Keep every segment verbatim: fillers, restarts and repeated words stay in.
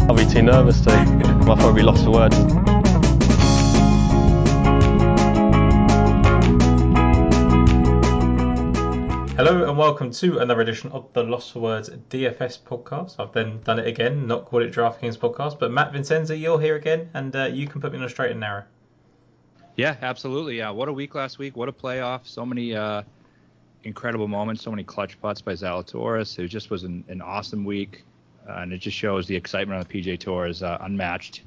I'll be too nervous to. I'll probably be lost for words. Hello and welcome to another edition of the Lost for Words D F S podcast. I've then done it again, not called it DraftKings podcast, but Matt Vincenzi, you're here again, and uh, you can put me on a straight and narrow. Yeah, absolutely. Yeah, what a week last week. What a playoff. So many uh, incredible moments. So many clutch putts by Zalatoris. It just was an, an awesome week, uh, and it just shows the excitement on the P G A Tour is uh, unmatched.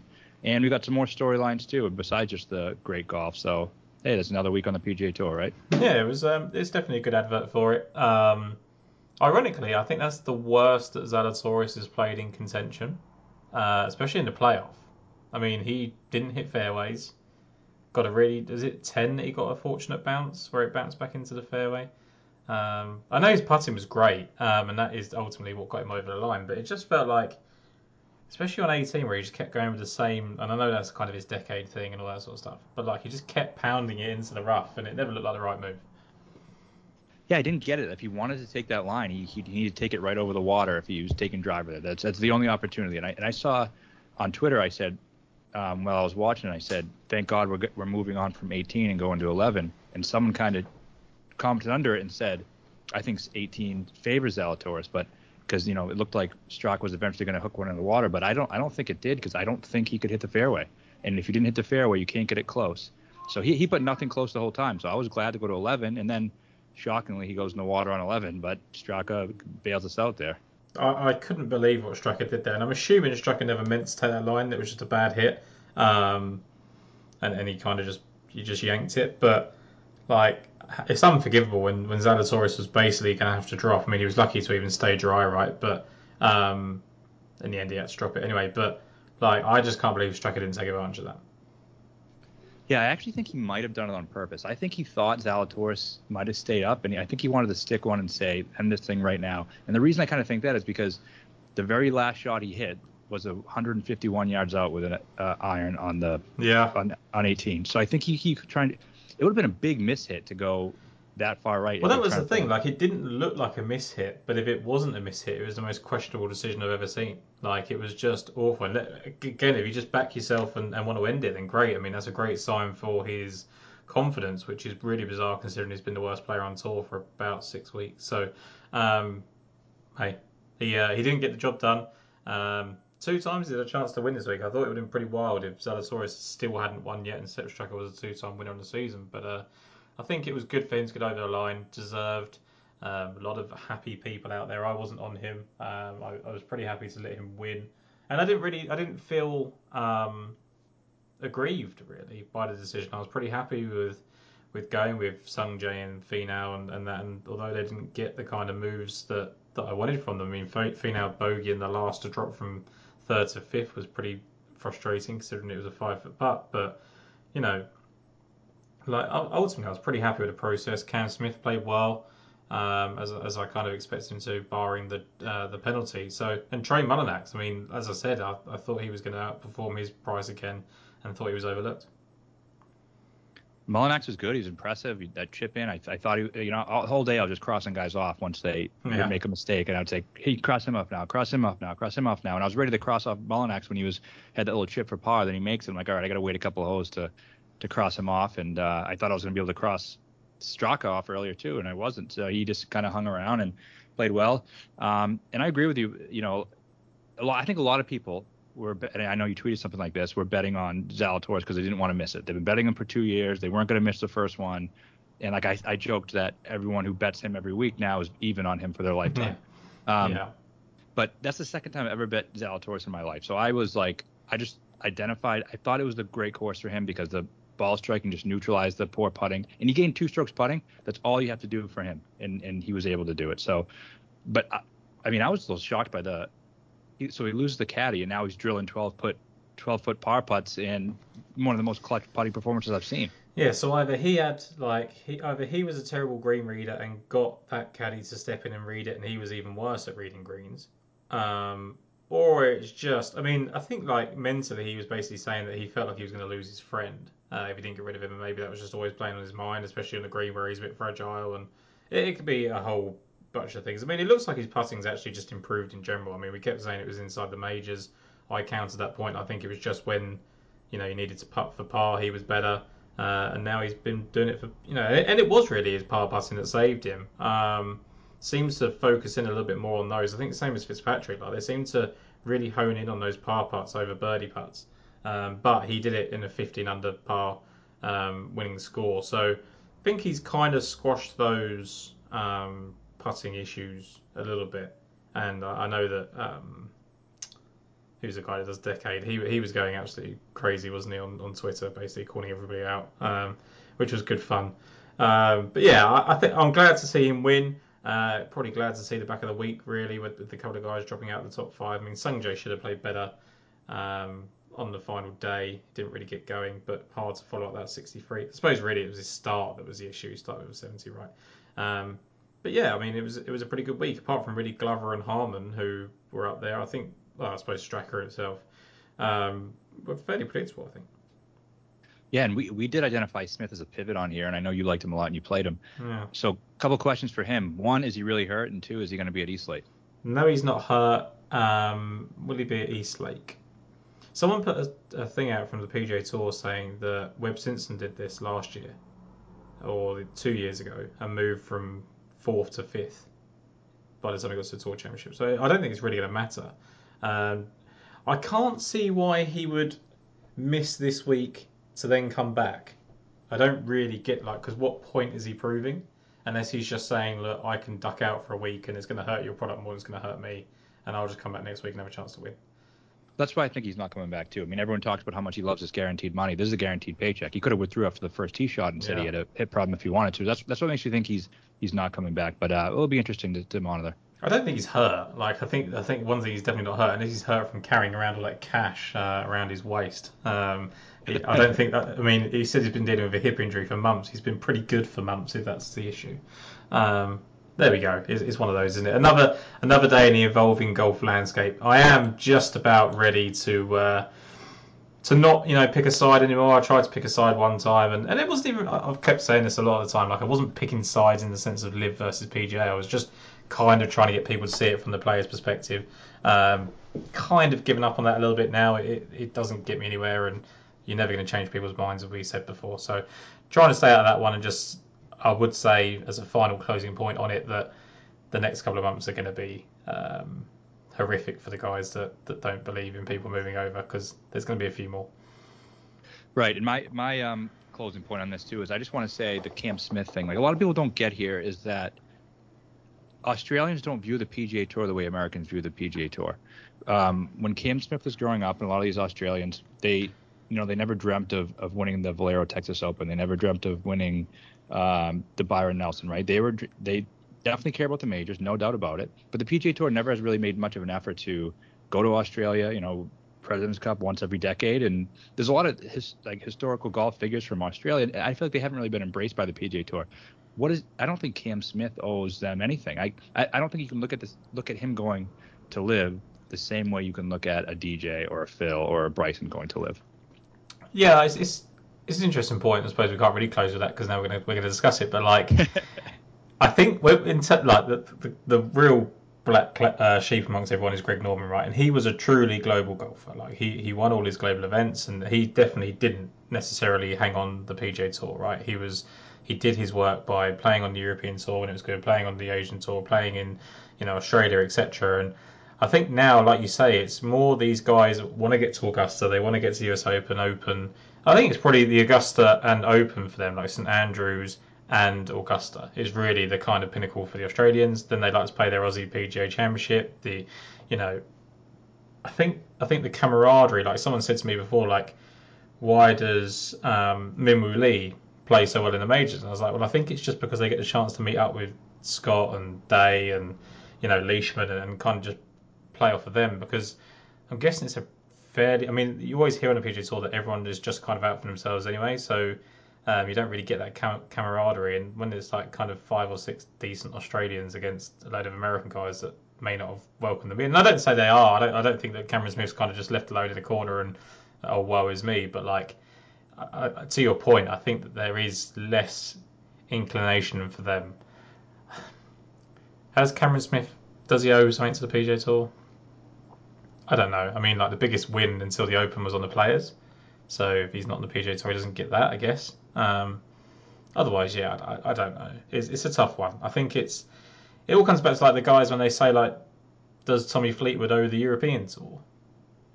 And we got some more storylines too, besides just the great golf. So. Hey, there's another week on the P G A Tour, right? Yeah, it was. Um, it's definitely a good advert for it. Um, ironically, I think that's the worst that Zalatoris has played in contention, uh, especially in the playoff. I mean, he didn't hit fairways. Got a really, is it ten that he got a fortunate bounce where it bounced back into the fairway? Um, I know his putting was great, um, and that is ultimately what got him over the line. But it just felt like, especially on eighteen, where he just kept going with the same, and I know that's kind of his decade thing and all that sort of stuff, but like he just kept pounding it into the rough, and it never looked like the right move. Yeah, I didn't get it. If he wanted to take that line, he he needed to take it right over the water. If he was taking driver there, that's that's the only opportunity. And I and I saw on Twitter, I said, um, while I was watching, I said, thank God we're we're moving on from eighteen and going to eleven. And someone kind of commented under it and said, I think eighteen favors Zalatoris, but. Because you know it looked like Straka was eventually going to hook one in the water, but I don't, I don't think it did because I don't think he could hit the fairway. And if you didn't hit the fairway, you can't get it close. So he, he put nothing close the whole time. So I was glad to go to eleven, and then shockingly he goes in the water on eleven, but Straka bails us out there. I, I couldn't believe what Straka did there, and I'm assuming Straka never meant to take that line. That was just a bad hit, um, and and he kind of just he just yanked it. But like. It's unforgivable when, when Zalatoris was basically going to have to drop. I mean, he was lucky to even stay dry, right? But um, in the end, he had to drop it anyway. But like, I just can't believe Straka didn't take advantage of that. Yeah, I actually think he might have done it on purpose. I think he thought Zalatoris might have stayed up, and I think he wanted to stick one and say, end this thing right now. And the reason I kind of think that is because the very last shot he hit was one hundred fifty-one yards out with an uh, iron on the yeah on, on eighteen. So I think he he trying to. It would have been a big mishit to go that far right. Well, that was the thing. Like, it didn't look like a mishit, but if it wasn't a mishit, it was the most questionable decision I've ever seen. Like, it was just awful. And again, if you just back yourself and, and want to end it, then great. I mean, that's a great sign for his confidence, which is really bizarre considering he's been the worst player on tour for about six weeks. So, um, hey, he uh, he didn't get the job done. Um, two times he had a chance to win this week. I thought it would have been pretty wild if Zalatoris still hadn't won yet and Sepp Straka was a two-time winner on the season. But uh, I think it was good for him to get over the line, deserved. Um, a lot of happy people out there. I wasn't on him. Um, I, I was pretty happy to let him win. And I didn't really, I didn't feel um, aggrieved, really, by the decision. I was pretty happy with with going with Sung Jae Im, Finau and, and that. And although they didn't get the kind of moves that, that I wanted from them. I mean, Finau bogey in the last to drop from third to fifth was pretty frustrating considering it was a five foot putt, but you know, like ultimately I was pretty happy with the process. Cam Smith played well, um, as as I kind of expected him to, barring the uh, the penalty. So and Trey Mullinax, I mean, as I said, I, I thought he was going to outperform his price again, and thought he was overlooked. Mullinax was good. He was impressive. He, that chip in, I, I thought he, you know, all, the whole day I was just crossing guys off once they yeah. would make a mistake, and I would say, "Hey, cross him up now, cross him up now, cross him off now." And I was ready to cross off Mullinax when he was had that little chip for par. Then he makes it. I'm like, all right, I got to wait a couple of holes to, to cross him off. And uh, I thought I was going to be able to cross Straka off earlier too, and I wasn't. So he just kind of hung around and played well. Um, and I agree with you. You know, a lot. I think a lot of people. We're, and I know you tweeted something like this. We're betting on Zalatoris because they didn't want to miss it. They've been betting him for two years. They weren't going to miss the first one. And like I, I joked that everyone who bets him every week now is even on him for their lifetime. Yeah. Um, yeah. But that's the second time I ever bet Zalatoris in my life. So I was like, I just identified. I thought it was the great course for him because the ball striking just neutralized the poor putting. And he gained two strokes putting. That's all you have to do for him. And, and he was able to do it. So, but I, I mean, I was a little shocked by the. So he loses the caddy, and now he's drilling twelve foot par putts in one of the most clutch putting performances I've seen. Yeah, so either he had like he either he was a terrible green reader and got that caddy to step in and read it, and he was even worse at reading greens, um, or it's just I mean I think like mentally he was basically saying that he felt like he was going to lose his friend uh, if he didn't get rid of him, and maybe that was just always playing on his mind, especially on the green where he's a bit fragile, and it, it could be a whole bunch of things. I mean, it looks like his putting's actually just improved in general. I mean, we kept saying it was inside the majors. I countered that point. I think it was just when, you know, you needed to putt for par, he was better. Uh, and now he's been doing it for, you know, and it was really his par putting that saved him. Um, seems to focus in a little bit more on those. I think the same as Fitzpatrick. Like, they seem to really hone in on those par putts over birdie putts. Um, but he did it in a fifteen under par um, winning score. So I think he's kind of squashed those um, putting issues a little bit. And I, I know that um, who's the guy that does Decade? He he was going absolutely crazy, wasn't he, on, on Twitter, basically calling everybody out, um, which was good fun. Um, but yeah, I, I think I'm glad to see him win. Uh, probably glad to see the back of the week, really, with, with the couple of guys dropping out of the top five. I mean, Sung Jae should have played better. Um, on the final day, didn't really get going, but hard to follow up that sixty-three. I suppose really it was his start that was the issue. He started with a seventy, right? Um, but yeah, I mean, it was it was a pretty good week, apart from really Glover and Harman, who were up there. I think, well, I suppose Straka himself, um, were fairly predictable, I think. Yeah, and we, we did identify Smith as a pivot on here, and I know you liked him a lot and you played him. Yeah. So a couple questions for him. One, is he really hurt? And two, is he going to be at Eastlake? No, he's not hurt. Um, will he be at Eastlake? Someone put a, a thing out from the P G A Tour saying that Webb Simpson did this last year, or two years ago, and moved from fourth to fifth by the time he got to the Tour Championship. So I don't think it's really going to matter. Um, I can't see why he would miss this week to then come back. I don't really get, like, because what point is he proving? Unless he's just saying, look, I can duck out for a week and it's going to hurt your product more than it's going to hurt me, and I'll just come back next week and have a chance to win. That's why I think he's not coming back, too. I mean, everyone talks about how much he loves his guaranteed money. This is a guaranteed paycheck. He could have withdrew after the first tee shot and said yeah. he had a hit problem if he wanted to. That's that's what makes you think he's he's not coming back. But uh, it'll be interesting to, to monitor. I don't think he's hurt. Like, I think I think one thing he's definitely not hurt, and he's hurt from carrying around all that cash uh, around his waist. Um, he, I don't think that. I mean, he said he's been dealing with a hip injury for months. He's been pretty good for months, if that's the issue. Um, There we go. It's, it's one of those, isn't it? Another another day in the evolving golf landscape. I am just about ready to uh, to not, you know, pick a side anymore. I tried to pick a side one time, and, and it wasn't even. I've kept saying this a lot of the time. Like, I wasn't picking sides in the sense of Live versus P G A. I was just kind of trying to get people to see it from the player's perspective. Um, kind of given up on that a little bit now. It it doesn't get me anywhere, and you're never going to change people's minds, as we said before. So, trying to stay out of that one and just. I would say, as a final closing point on it, that the next couple of months are going to be um, horrific for the guys that, that don't believe in people moving over, because there's going to be a few more. Right. And my, my um, closing point on this, too, is I just want to say the Cam Smith thing. Like, a lot of people don't get here is that Australians don't view the P G A Tour the way Americans view the P G A Tour. Um, when Cam Smith was growing up, and a lot of these Australians, they, you know, they never dreamt of, of winning the Valero Texas Open. They never dreamt of winning... Um, the Byron Nelson, right? They were they definitely care about the majors, no doubt about it. But the P G A Tour never has really made much of an effort to go to Australia. You know, President's Cup once every decade, and there's a lot of his, like historical golf figures from Australia. And I feel like they haven't really been embraced by the P G A Tour. What is? I don't think Cam Smith owes them anything. I I, I don't think you can look at this look at him going to Live the same way you can look at a D J or a Phil or a Bryson going to Live. Yeah, it's. it's... It's an interesting point. I suppose we can't really close with that because now we're going we're going to discuss it. But like, I think we're in te- like the, the the real black uh, sheep amongst everyone is Greg Norman, right? And he was a truly global golfer. Like he, he won all his global events, and he definitely didn't necessarily hang on the P G A Tour, right? He was he did his work by playing on the European Tour when it was good, playing on the Asian Tour, playing in you know Australia, et cetera. And I think now, like you say, it's more these guys want to get to Augusta, they want to get to the U S Open, Open. I think it's probably the Augusta and Open for them, like Saint Andrews and Augusta, is really the kind of pinnacle for the Australians. Then they like to play their Aussie P G A Championship. The, you know, I think I think the camaraderie. Like someone said to me before, like, why does um, Minwoo Lee play so well in the majors? And I was like, well, I think it's just because they get the chance to meet up with Scott and Day and you know Leishman and, and kind of just play off of them. Because I'm guessing it's a fairly, I mean, you always hear on the P G A Tour that everyone is just kind of out for themselves anyway, so um, you don't really get that cam- camaraderie. And when there's like kind of five or six decent Australians against a load of American guys that may not have welcomed them in, and I don't say they are, I don't, I don't think that Cameron Smith's kind of just left alone in the corner and oh woe is me, but like I, I, to your point, I think that there is less inclination for them. Has Cameron Smith, does he owe something to the P G A Tour? I don't know. I mean, like, the biggest win until the Open was on the Players. So if he's not on the P G A Tour, he doesn't get that, I guess. Um, otherwise, yeah, I, I don't know. It's, it's a tough one. I think it's... It all comes back to, like, the guys when they say, like, does Tommy Fleetwood owe the European Tour?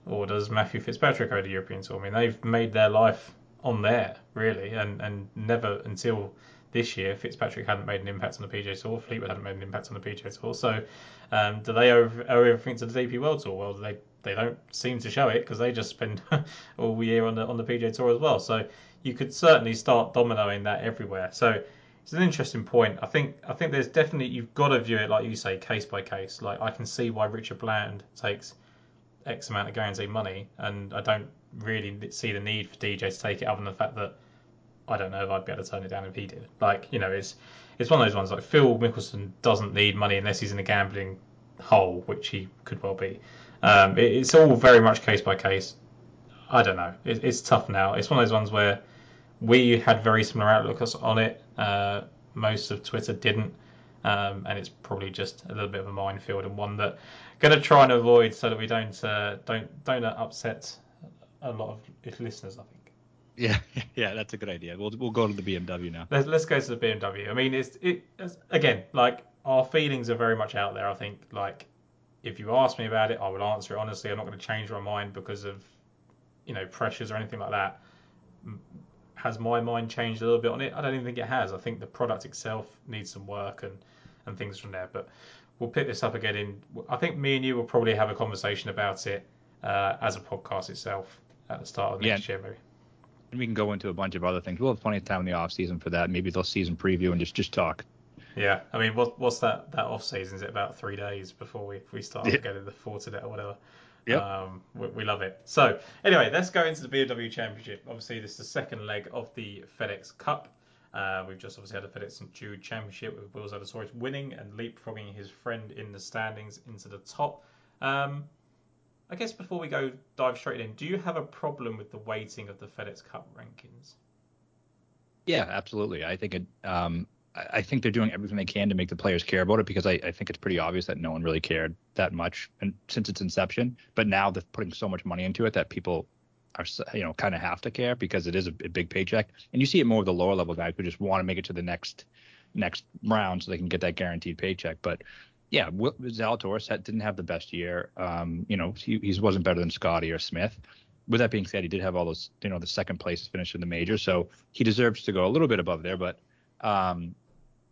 Or does Matthew Fitzpatrick owe the European Tour? I mean, they've made their life on there, really. And, and never until this year, Fitzpatrick hadn't made an impact on the P G A Tour. Fleetwood hadn't made an impact on the P G A Tour. So um, do they owe, owe everything to the D P World Tour? Well, they they don't seem to show it because they just spend all year on the on the P G A Tour as well. So you could certainly start dominoing that everywhere. So it's an interesting point. I think I think there's definitely, you've got to view it, like you say, case by case. Like, I can see why Richard Bland takes X amount of guaranteed money, and I don't really see the need for D J to take it, other than the fact that I don't know if I'd be able to turn it down if he did. Like, you know, it's it's one of those ones. Like, Phil Mickelson doesn't need money unless he's in a gambling hole, which he could well be. Um, it, it's all very much case by case. I don't know. It, it's tough now. It's one of those ones where we had very similar outlooks on it. Uh, most of Twitter didn't, um, and it's probably just a little bit of a minefield, and one that going to try and avoid so that we don't uh, don't don't upset a lot of listeners, I think. Yeah, yeah, that's a good idea. We'll we'll go to the B M W now. Let's let's go to the B M W. I mean, it's it it's, again, like, our feelings are very much out there. I think, like, if you ask me about it, I would answer it honestly. I'm not going to change my mind because of, you know, pressures or anything like that. Has my mind changed a little bit on it? I don't even think it has. I think the product itself needs some work and, and things from there. But we'll pick this up again in. I think me and you will probably have a conversation about it uh, as a podcast itself at the start of next yeah. year, maybe. And we can go into a bunch of other things. We'll have plenty of time in the off season for that. Maybe they'll season preview and just, just talk. Yeah, I mean, what what's that that off season? Is it about three days before we we start yeah. getting the four today or whatever? Yeah, um, we, we love it. So anyway, let's go into the B M W Championship. Obviously, this is the second leg of the FedEx Cup. Uh, we've just obviously had a FedEx Saint Jude Championship with Will Zalatoris winning and leapfrogging his friend in the standings into the top. Um, I guess before we go dive straight in, do you have a problem with the weighting of the FedEx Cup rankings? Yeah, absolutely. I think it, um, I think they're doing everything they can to make the players care about it, because I, I think it's pretty obvious that no one really cared that much and since its inception. But now they're putting so much money into it that people are, you know, kind of have to care because it is a, a big paycheck. And you see it more with the lower level guys who just want to make it to the next next round so they can get that guaranteed paycheck. But yeah, Zalatoris didn't have the best year. Um, you know, he, he wasn't better than Scotty or Smith. With that being said, he did have all those, you know, the second place finish in the major, so he deserves to go a little bit above there. But, um,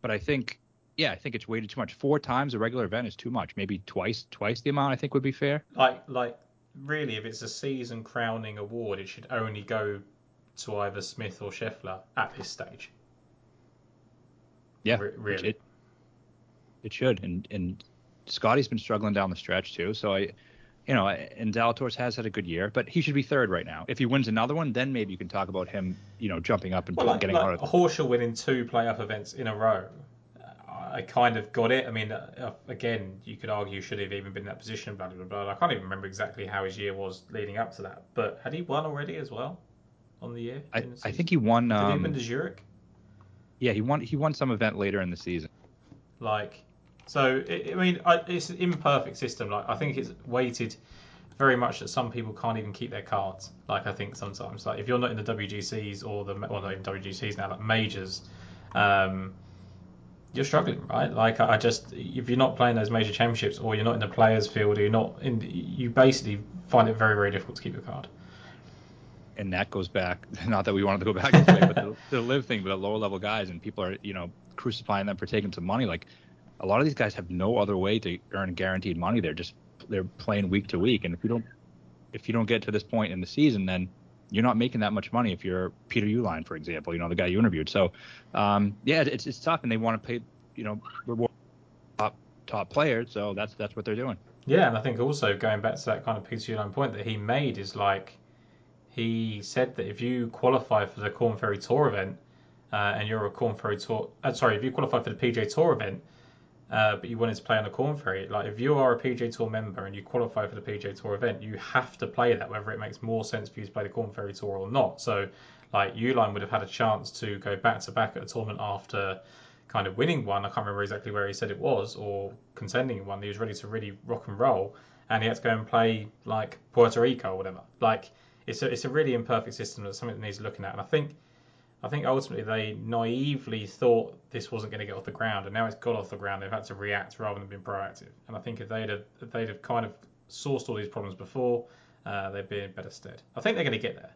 but I think, yeah, I think it's weighted too much. Four times a regular event is too much. Maybe twice, twice the amount I think would be fair. Like, like really, if it's a season crowning award, it should only go to either Smith or Scheffler at this stage. Yeah, R- really. It, It should, and and Scotty's been struggling down the stretch too. So I, you know, and Zalatoris has had a good year, but he should be third right now. If he wins another one, then maybe you can talk about him, you know, jumping up and well, like, getting like out of. Horschel winning two playoff events in a row, I kind of got it. I mean, again, you could argue should he have even been in that position, blah blah blah. I can't even remember exactly how his year was leading up to that, but had he won already as well on the year? I, the I think he won. Did um, he win to Zurich? Yeah, he won. He won some event later in the season. Like. So, I mean, it's an imperfect system. Like, I think it's weighted very much that some people can't even keep their cards. Like, I think sometimes, like, if you're not in the W G Cs or the, well, not even W G Cs now, like majors, um, you're struggling, right? Like, I just, if you're not playing those major championships or you're not in the players' field or you're not in, you basically find it very, very difficult to keep your card. And that goes back, not that we wanted to go back this way, but the, the live thing, but the lower level guys, and people are, you know, crucifying them for taking some money. Like, a lot of these guys have no other way to earn guaranteed money. They're just they're playing week to week, and if you don't if you don't get to this point in the season, then you're not making that much money. If you're Peter Uline, for example, you know, the guy you interviewed. So um, yeah, it's it's tough, and they want to pay, you know, reward top top players. So that's that's what they're doing. Yeah, and I think also going back to that kind of Peter Uline point that he made is, like, he said that if you qualify for the Corn Ferry Tour event uh, and you're a Corn Ferry Tour, uh, sorry, if you qualify for the P G A Tour event. Uh, but you wanted to play on the Corn Ferry. Like, if you are a P G A Tour member and you qualify for the P G A Tour event, you have to play that, whether it makes more sense for you to play the Corn Ferry Tour or not. So, like, Uline would have had a chance to go back to back at a tournament after kind of winning one. I can't remember exactly where he said it was, or contending one. He was ready to really rock and roll, and he had to go and play like Puerto Rico or whatever. Like it's a it's a really imperfect system. That's something that needs looking at. And I think I think ultimately they naively thought this wasn't going to get off the ground, and now it's got off the ground. They've had to react rather than being proactive. And I think if they'd have if they'd have kind of sourced all these problems before, uh, they'd be in better stead. I think they're going to get there.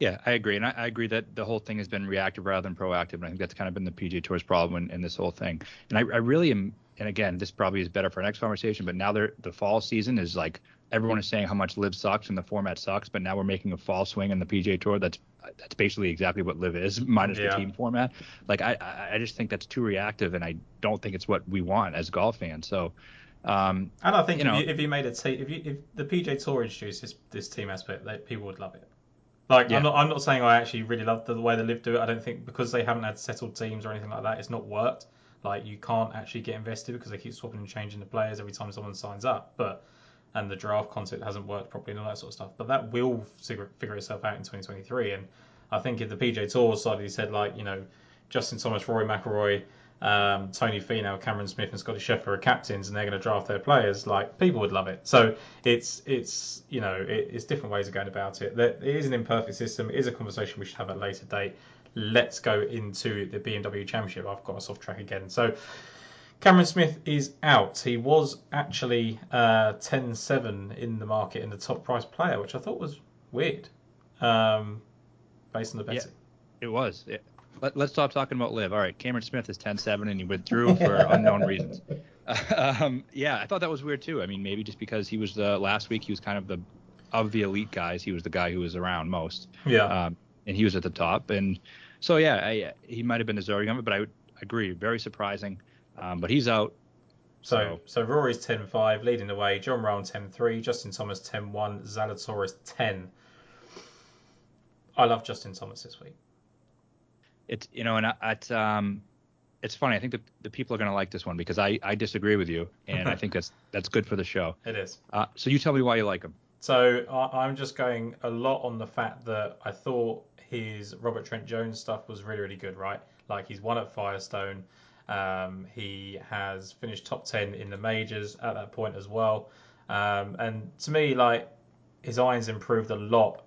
Yeah, I agree. And I, I agree that the whole thing has been reactive rather than proactive. And I think that's kind of been the P G A Tour's problem in, in this whole thing. And I, I really am. And again, this probably is better for our next conversation. But now they're, the fall season is like everyone is saying how much Live sucks and the format sucks. But now we're making a fall swing in the P G A Tour. That's that's basically exactly what Live is, minus yeah. the team format. Like, I, I just think that's too reactive. And I don't think it's what we want as golf fans. So. Um, and I think you if, know, you, if you made a team, if, you, if the P G A Tour introduced this, this team aspect, they, people would love it. Like, yeah. I'm not I'm not saying I actually really love the, the way they Live do it. I don't think, because they haven't had settled teams or anything like that, it's not worked. Like, you can't actually get invested because they keep swapping and changing the players every time someone signs up. But and the draft concept hasn't worked properly and all that sort of stuff. But that will figure, figure itself out in twenty twenty-three. And I think if the P G A Tour suddenly said, like, you know, Justin Thomas, Rory McIlroy, um, Tony Finau, Cameron Smith and Scotty Scheffler are captains and they're going to draft their players, like, people would love it. So it's, it's you know, it, it's different ways of going about it. There, it is an imperfect system. It is a conversation we should have at a later date. Let's go into the B M W Championship. I've got us off track again. So Cameron Smith is out. He was actually uh, ten seven in the market in the top price player, which I thought was weird um, based on the betting. Yeah, it was, yeah. Let, let's stop talking about Liv. All right, Cameron Smith is ten seven, and he withdrew for unknown reasons. Um, yeah, I thought that was weird too. I mean, maybe just because he was the last week, he was kind of the of the elite guys. He was the guy who was around most. Yeah. Um, and he was at the top, and so yeah, I, he might have been deserving of it, but I would agree, very surprising. Um, but he's out. So so, so Rory's ten five, leading the way. John Rahm ten three, Justin Thomas ten one, Zalatoris ten. I love Justin Thomas this week. It's, you know, and I, it's, um, it's funny. I think the, the people are going to like this one because I, I disagree with you, and I think that's that's good for the show. It is. Uh, so you tell me why you like him. So I, I'm just going a lot on the fact that I thought his Robert Trent Jones stuff was really, really good, right? Like, he's won at Firestone. Um, he has finished top ten in the majors at that point as well. Um, and to me, like, his irons improved a lot.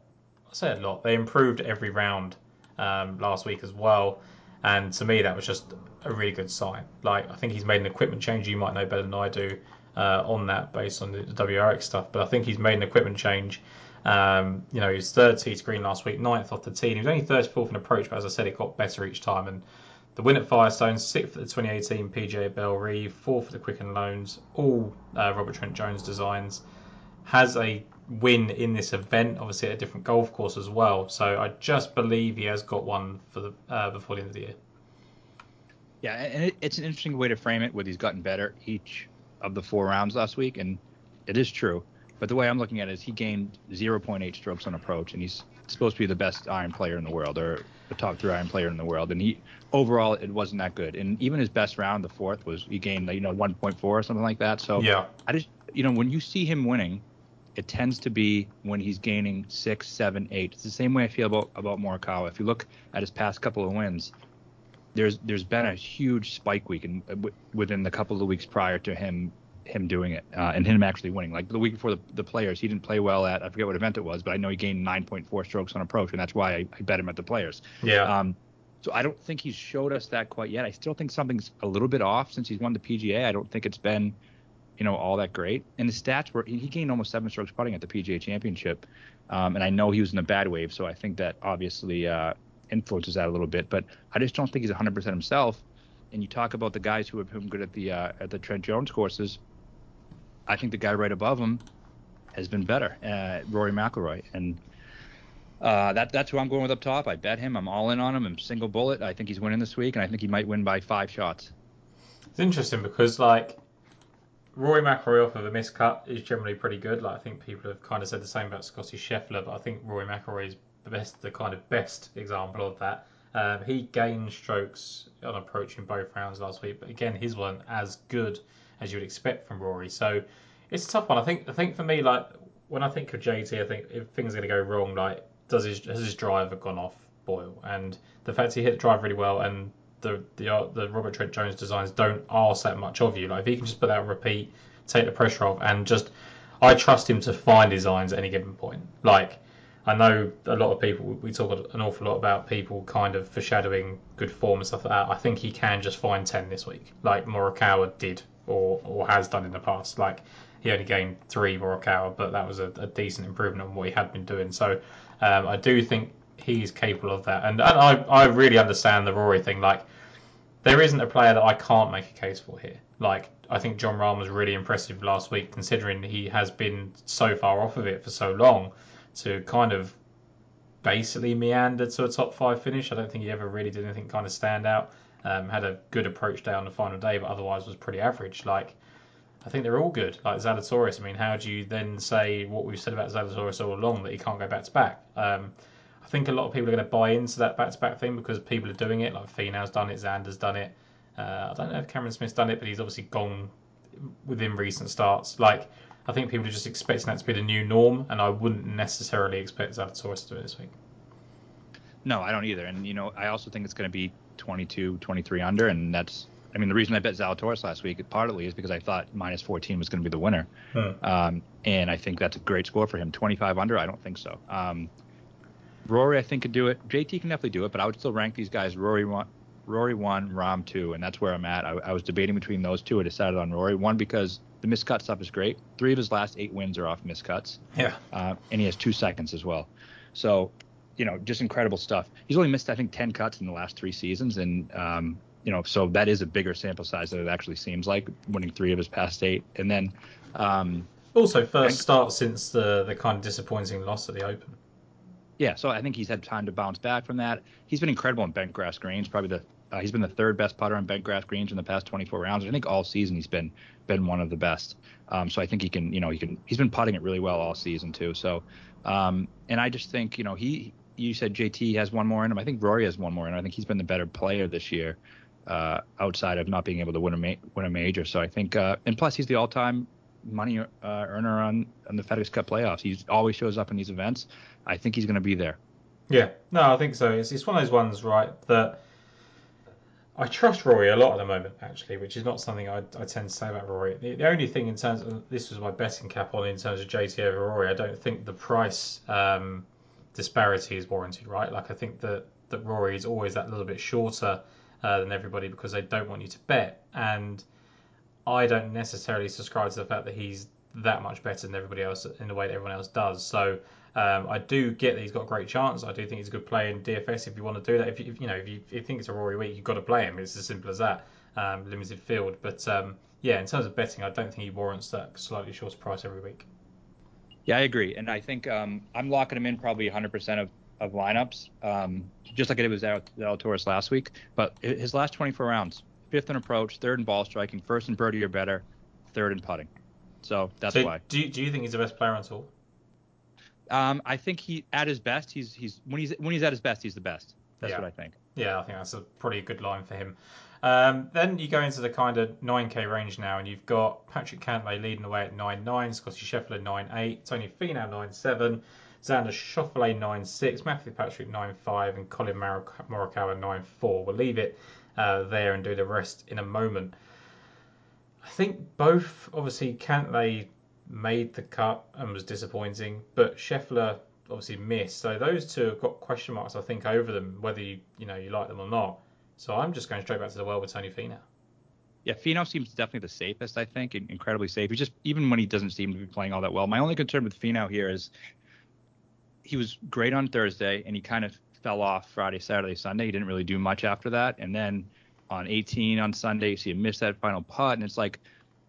I say a lot. They improved every round. Um, last week as well, and to me that was just a really good sign. Like, I think he's made an equipment change. You might know better than I do uh, on that based on the, the W R X stuff, but I think he's made an equipment change. Um, you know, he was third tee to green last week, ninth off the tee. He was only thirty-fourth in approach, but as I said, it got better each time. And the win at Firestone, sixth at the twenty eighteen P G A Belle Reve, fourth at the Quicken Loans, all uh, Robert Trent Jones designs. Has a win in this event, obviously at a different golf course as well. So I just believe he has got one for the uh, before the end of the year. Yeah, and it, it's an interesting way to frame it. Where he's gotten better each of the four rounds last week, and it is true. But the way I'm looking at it is he gained zero point eight strokes on approach, and he's supposed to be the best iron player in the world, or the top three iron player in the world. And he overall it wasn't that good. And even his best round, the fourth, was he gained you know one point four or something like that. So yeah, I just you know when you see him winning, it tends to be when he's gaining six, seven, eight. It's the same way I feel about, about Morikawa. If you look at his past couple of wins, there's there's been a huge spike week in, w- within the couple of weeks prior to him him doing it uh, and him actually winning. Like the week before the, the Players, he didn't play well at, I forget what event it was, but I know he gained nine point four strokes on approach, and that's why I, I bet him at the Players. Yeah. Um, so I don't think he's showed us that quite yet. I still think something's a little bit off since he's won the P G A. I don't think it's been you know, all that great. And his stats were, he gained almost seven strokes putting at the P G A Championship. Um, and I know he was in a bad wave, so I think that obviously uh, influences that a little bit. But I just don't think he's one hundred percent himself. And you talk about the guys who have been good at the uh, at the Trent Jones courses. I think the guy right above him has been better, uh, Rory McIlroy. And uh, that that's who I'm going with up top. I bet him. I'm all in on him. I'm single bullet. I think he's winning this week, and I think he might win by five shots. It's interesting because, like, Rory McIlroy off of a missed cut is generally pretty good. Like, I think people have kind of said the same about Scotty Scheffler, but I think Rory McIlroy is the best, the kind of best example of that. Um, he gained strokes on approach in both rounds last week, but again, his weren't as good as you would expect from Rory. So it's a tough one. I think. I think for me, like when I think of J T, I think if things are going to go wrong, like does his has his driver gone off boil? And the fact he hit the drive really well and the the the Robert Trent Jones designs don't ask that much of you. Like if he can just put that on repeat, take the pressure off, and just I trust him to find designs at any given point. Like I know a lot of people, we talk an awful lot about people kind of foreshadowing good form and stuff like that. I think he can just find ten this week, like Morikawa did or or has done in the past. Like he only gained three Morikawa, but that was a, a decent improvement on what he had been doing. So um, I do think he's capable of that. And, and I, I really understand the Rory thing. Like there isn't a player that I can't make a case for here. Like I think John Rahm was really impressive last week, considering he has been so far off of it for so long, to kind of basically meander to a top five finish. I don't think he ever really did anything kind of stand out. Um, had a good approach day on the final day, but otherwise was pretty average. Like, I think they're all good. Like Zalatoris, I mean, how do you then say what we've said about Zalatoris all along, that he can't go back-to-back? Um, I think a lot of people are going to buy into that back-to-back thing because people are doing it. Like Finau's done it, Xander's done it. Uh, I don't know if Cameron Smith's done it, but he's obviously gone within recent starts. Like, I think people are just expecting that to be the new norm, and I wouldn't necessarily expect Zalatoris to do it this week. No, I don't either. And, you know, I also think it's going to be twenty-two, twenty-three under, and that's, I mean, the reason I bet Zalatoris last week, partly, is because I thought minus fourteen was going to be the winner. Huh. Um, and I think that's a great score for him. twenty-five under, I don't think so. Um, Rory, I think, could do it. J T can definitely do it, but I would still rank these guys Rory one, Rory one, Rahm two, and that's where I'm at. I, I was debating between those two. I decided on Rory. One, because the miscut stuff is great. Three of his last eight wins are off miscuts. Yeah. Uh, and he has two seconds as well. So, you know, just incredible stuff. He's only missed, I think, ten cuts in the last three seasons. And, um, you know, so that is a bigger sample size than it actually seems like, winning three of his past eight. And then... Um, also, first and, start since the, the kind of disappointing loss at the Open. Yeah, so I think he's had time to bounce back from that. He's been incredible on bent grass greens, probably the... Uh, he's been the third best putter on bent grass greens in the past twenty-four rounds. I think all season he's been been one of the best. Um, so I think he can, you know, he can. He's been putting it really well all season too. So, um, and I just think, you know, he. You said J T has one more in him. I think Rory has one more in him. I think he's been the better player this year, uh, outside of not being able to win a ma- win a major. So I think, uh, and plus he's the all-time money uh, earner on on the FedEx Cup playoffs. He always shows up in these events. I think he's going to be there. Yeah, no, I think so. It's it's one of those ones, right, that. I trust Rory a lot at the moment, actually, which is not something I, I tend to say about Rory. The, the only thing in terms of, this was my betting cap on in terms of J T over Rory, I don't think the price um, disparity is warranted, right? Like I think that, that Rory is always that little bit shorter uh, than everybody because they don't want you to bet. And I don't necessarily subscribe to the fact that he's that much better than everybody else in the way that everyone else does. So um, I do get that he's got a great chance. I do think he's a good player in D F S if you want to do that. If you, if, you know, if you, if you think it's a Rory week, you've got to play him. It's as simple as that. Um, limited field. But um, yeah, in terms of betting, I don't think he warrants that slightly shorter price every week. Yeah, I agree. And I think um, I'm locking him in probably one hundred percent of, of lineups, um, just like I did with Zalatoris last week. But his last twenty-four rounds, fifth in approach, third in ball striking, first in birdie or better, third in putting. So that's so why. Do you, do you think he's the best player on tour? Um, I think he at his best, he's he's when he's when he's at his best, he's the best. That's yeah. what I think. Yeah, I think that's a pretty good line for him. Um, then you go into the kind of nine K range now, and you've got Patrick Cantlay leading the way at nine nine, Scotty Scheffler nine eight, Tony Finau nine seven, Xander Schauffele nine six, Matthew Fitzpatrick nine five, and Collin Morikawa nine four. We'll leave it uh, there and do the rest in a moment. I think both, obviously, Cantlay made the cut and was disappointing, but Scheffler obviously missed. So those two have got question marks, I think, over them, whether you you know you like them or not. So I'm just going straight back to the well with Tony Finau. Yeah, Finau seems definitely the safest, I think, and incredibly safe. He just, even when he doesn't seem to be playing all that well. My only concern with Finau here is he was great on Thursday, and he kind of fell off Friday, Saturday, Sunday. He didn't really do much after that, and then on eighteen on Sunday, so you miss that final putt. And it's like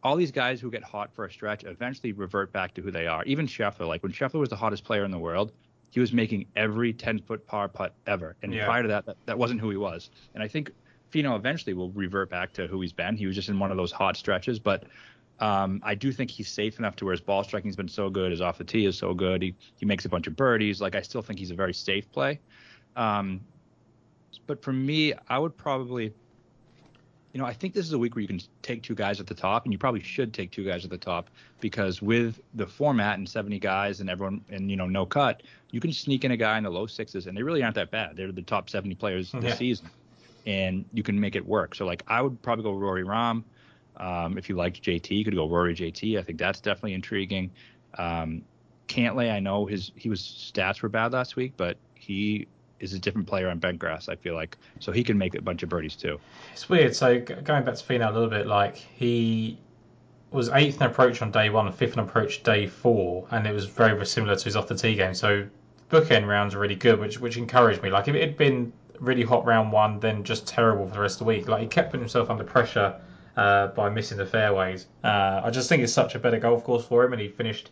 all these guys who get hot for a stretch eventually revert back to who they are. Even Scheffler, like when Scheffler was the hottest player in the world, he was making every ten-foot par putt ever. And yeah. prior to that, that, that wasn't who he was. And I think Finau eventually will revert back to who he's been. He was just in one of those hot stretches. But um, I do think he's safe enough to where his ball striking has been so good, his off the tee is so good. He, he makes a bunch of birdies. Like I still think he's a very safe play. Um, but for me, I would probably... You know, I think this is a week where you can take two guys at the top, and you probably should take two guys at the top because with the format and seventy guys and everyone and, you know, no cut, you can sneak in a guy in the low sixes, and they really aren't that bad. They're the top seventy players this yeah. season. and you can make it work. So, like, I would probably go Rory Rahm. Um, if you liked J T, you could go Rory J T. I think that's definitely intriguing. Um, Cantlay, I know his he was stats were bad last week, but he is a different player on bent grass, I feel like. So he can make a bunch of birdies too. It's weird. So going back to Finau a little bit, like, he was eighth in approach on day one, fifth in approach day four, and it was very, very similar to his off the tee game. So bookend rounds are really good, which which encouraged me. Like, if it had been really hot round one, then just terrible for the rest of the week. Like, he kept putting himself under pressure uh, by missing the fairways. Uh, I just think it's such a better golf course for him, and he finished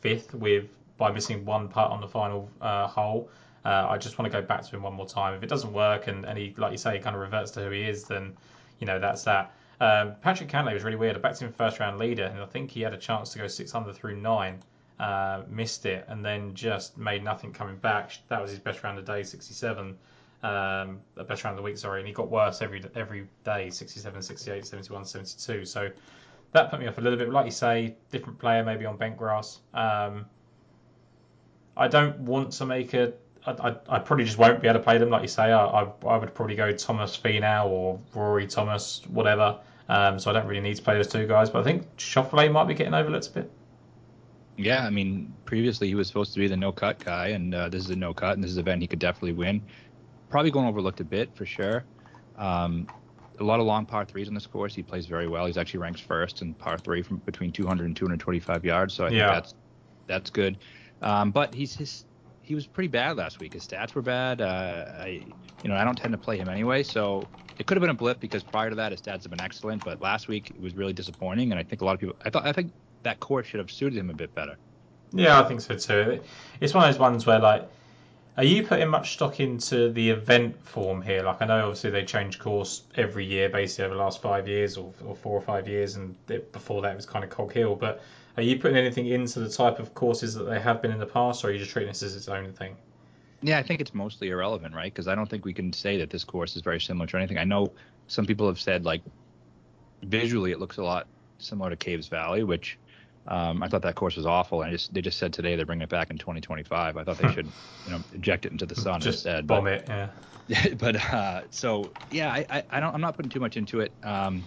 fifth with by missing one putt on the final uh, hole. Uh, I just want to go back to him one more time. If it doesn't work and, and he, like you say, he kind of reverts to who he is, then, you know, that's that. Um, Patrick Cantlay was really weird. I backed him first round leader, and I think he had a chance to go six under through nine. Uh, missed it, and then just made nothing coming back. That was his best round of the day, sixty-seven. Um, best round of the week, sorry. And he got worse every every day, sixty-seven, sixty-eight, seventy-one, seventy-two. So that put me off a little bit. Like you say, different player maybe on bent grass. Um, I don't want to make a... I, I probably just won't be able to play them, like you say. I, I, I would probably go Thomas Finau or Rory Thomas, whatever. Um, so I don't really need to play those two guys. But I think Scheffler might be getting overlooked a bit. Yeah, I mean, previously he was supposed to be the no-cut guy, and uh, this is a no-cut, and this is an event he could definitely win. Probably going overlooked a bit, for sure. Um, a lot of long par threes on this course. He plays very well. He's actually ranked first in par three from between two hundred and two hundred twenty-five yards. So I think yeah. that's that's good. Um, but he's his... He was pretty bad last week. His stats were bad. Uh, I, you know, I don't tend to play him anyway, so it could have been a blip because prior to that, his stats have been excellent. But last week it was really disappointing, and I think a lot of people. I thought I think that course should have suited him a bit better. Yeah, I think so too. It's one of those ones where, like, are you putting much stock into the event form here? Like, I know obviously they change course every year, basically over the last five years or, or four or five years, and it, before that it was kind of Cog Hill, but. Are you putting anything into the type of courses that they have been in the past, or are you just treating this as its own thing? Yeah, I think it's mostly irrelevant, right? Because I don't think we can say that this course is very similar to anything. I know some people have said, like, visually it looks a lot similar to Caves Valley, which um, I thought that course was awful. And I just, they just said today they're bringing it back in twenty twenty-five. I thought they should you know, inject it into the sun just instead. Bomb but, it, yeah. But uh, so, yeah, I, I, I don't, I'm not putting too much into it. Um,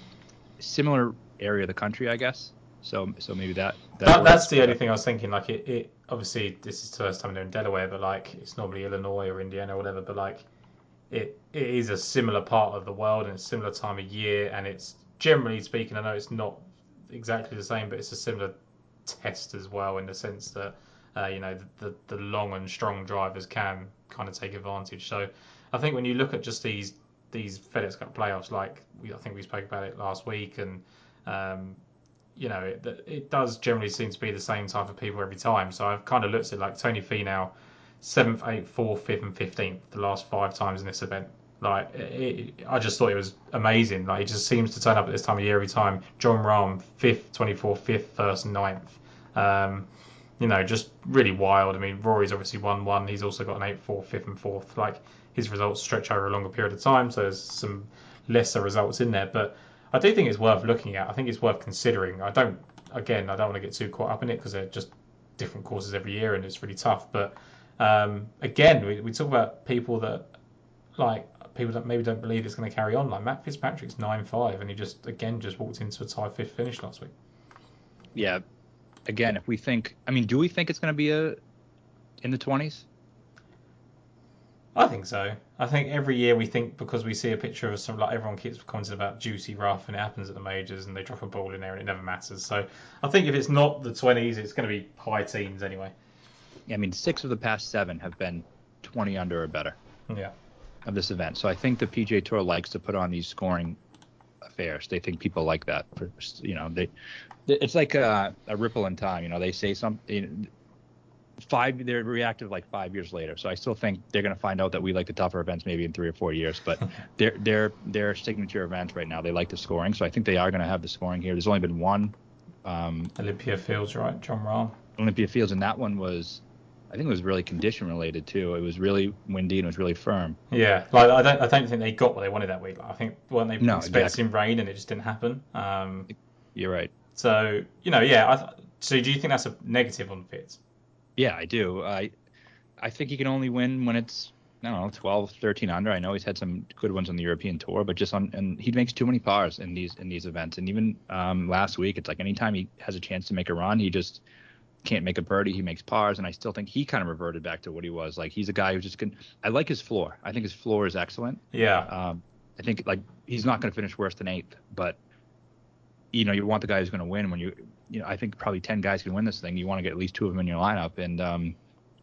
similar area of the country, I guess. So, so maybe that, that, that that's the only thing I was thinking. Like, it, it obviously this is the first time they're in Delaware, but like it's normally Illinois or Indiana or whatever. But like, it it is a similar part of the world and a similar time of year, and it's generally speaking, I know it's not exactly the same, but it's a similar test as well in the sense that uh, you know the, the the long and strong drivers can kind of take advantage. So, I think when you look at just these these FedEx Cup playoffs, like we, I think we spoke about it last week, and um. you know, it, it does generally seem to be the same type of people every time. So I've kind of looked at, like, Tony Finau, seventh, eighth, fourth, fifth, and fifteenth the last five times in this event. Like, it, it, I just thought it was amazing. Like, it just seems to turn up at this time of year every time. John Rahm, fifth, twenty-fourth, fifth, first, ninth. Um, you know, just really wild. I mean, Rory's obviously one one. He's also got an eighth, fourth, fifth, and fourth. Like, his results stretch over a longer period of time, so there's some lesser results in there. But I do think it's worth looking at. I think it's worth considering. I don't, again, I don't want to get too caught up in it because they're just different courses every year and it's really tough. But um, again, we, we talk about people that, like, people that maybe don't believe it's going to carry on. Like, Matt Fitzpatrick's nine five and he just, again, just walked into a tie fifth finish last week. Yeah. Again, if we think, I mean, do we think it's going to be a in the twenties? I think so. I think every year we think because we see a picture of some, like, everyone keeps commenting about juicy rough and it happens at the majors and they drop a ball in there and it never matters. So I think if it's not the twenties, it's going to be high teens anyway. Yeah, I mean, six of the past seven have been twenty under or better. Yeah. Of this event. So I think the P G A Tour likes to put on these scoring affairs. They think people like that. For, you know, they it's like a, a ripple in time. You know, they say something. You know, Five, they're reactive like five years later. So I still think they're going to find out that we like the tougher events maybe in three or four years. But they're, they're, they're signature events right now. They like the scoring. So I think they are going to have the scoring here. There's only been one. Um, Olympia Fields, right? John Rahm. Olympia Fields. And that one was, I think it was really condition related too. It was really windy and it was really firm. Yeah. Like I don't I don't think they got what they wanted that week. Like, I think, weren't they no, expecting exactly. rain and it just didn't happen? Um, You're right. So, you know, yeah. I th- so do you think that's a negative on Fitz? Yeah, I do. I I think he can only win when it's I don't know, twelve, thirteen under. I know he's had some good ones on the European Tour, but just on, and he makes too many pars in these in these events. And even um, last week, it's like anytime he has a chance to make a run, he just can't make a birdie. He makes pars, and I still think he kind of reverted back to what he was. Like, he's a guy who just can. I like his floor. I think his floor is excellent. Yeah. Um, I think like he's not going to finish worse than eighth, but you know, you want the guy who's going to win when you, you know, I think probably ten guys can win this thing. You want to get at least two of them in your lineup, and um,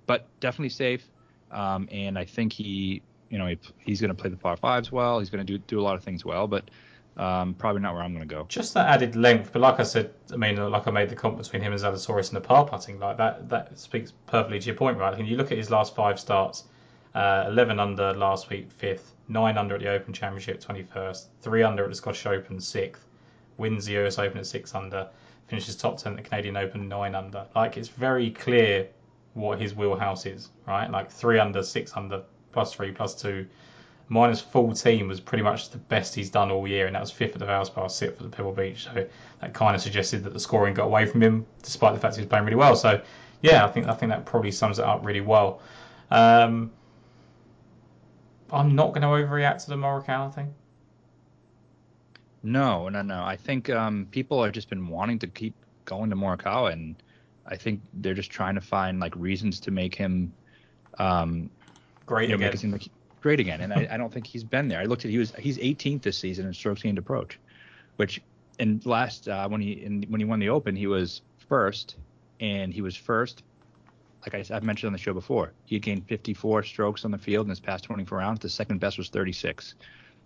but definitely safe. Um, and I think he, you know, he, he's going to play the par fives well. He's going to do do a lot of things well, but um, probably not where I'm going to go. Just that added length. But like I said, I mean, like I made the comp between him and Zalatoris and the par putting, like that, that speaks perfectly to your point, right? I mean, you look at his last five starts, uh, eleven under last week, fifth, nine under at the Open Championship, twenty-first, three under at the Scottish Open, sixth, wins the U S Open at six under, finishes top ten at the Canadian Open, nine under. Like, it's very clear what his wheelhouse is, right? Like three under, six under, plus three, plus two, minus fourteen was pretty much the best he's done all year, and that was fifth at the Valspar, sixth at the Pebble Beach. So that kind of suggested that the scoring got away from him, despite the fact he was playing really well. So yeah, I think I think that probably sums it up really well. Um, I'm not going to overreact to the Morikawa thing. No, no, no. I think um, people have just been wanting to keep going to Morikawa, and I think they're just trying to find like reasons to make him um, great, you know, again. Make it seem like great again. And I, I don't think he's been there. I looked at he was he's eighteenth this season in strokes gained approach, which in last uh, when he in, when he won the Open he was first, and he was first. Like I, I've mentioned on the show before, he had gained fifty-four strokes on the field in his past twenty-four rounds. The second best was thirty-six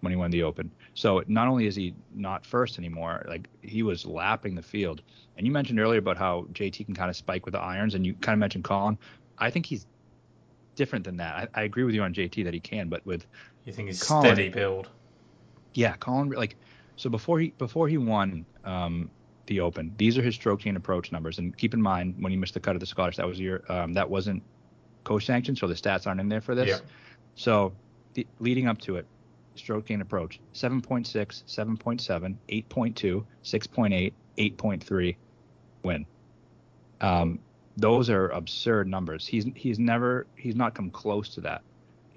when he won the Open. So not only is he not first anymore, like he was lapping the field. And you mentioned earlier about how J T can kind of spike with the irons, and you kind of mentioned Collin. I think he's different than that. I, I agree with you on J T that he can, but with you think he's Collin, steady build. Yeah, Collin, like, so before he before he won um, the Open, these are his stroke gain approach numbers. And keep in mind, when he missed the cut of the Scottish, that was your um, that wasn't coach sanctioned, so the stats aren't in there for this. Yeah. So the, leading up to it, stroke gain approach seven point six, seven point seven, eight point two, six point eight, eight point three win. Um, those are absurd numbers. He's he's never he's not come close to that.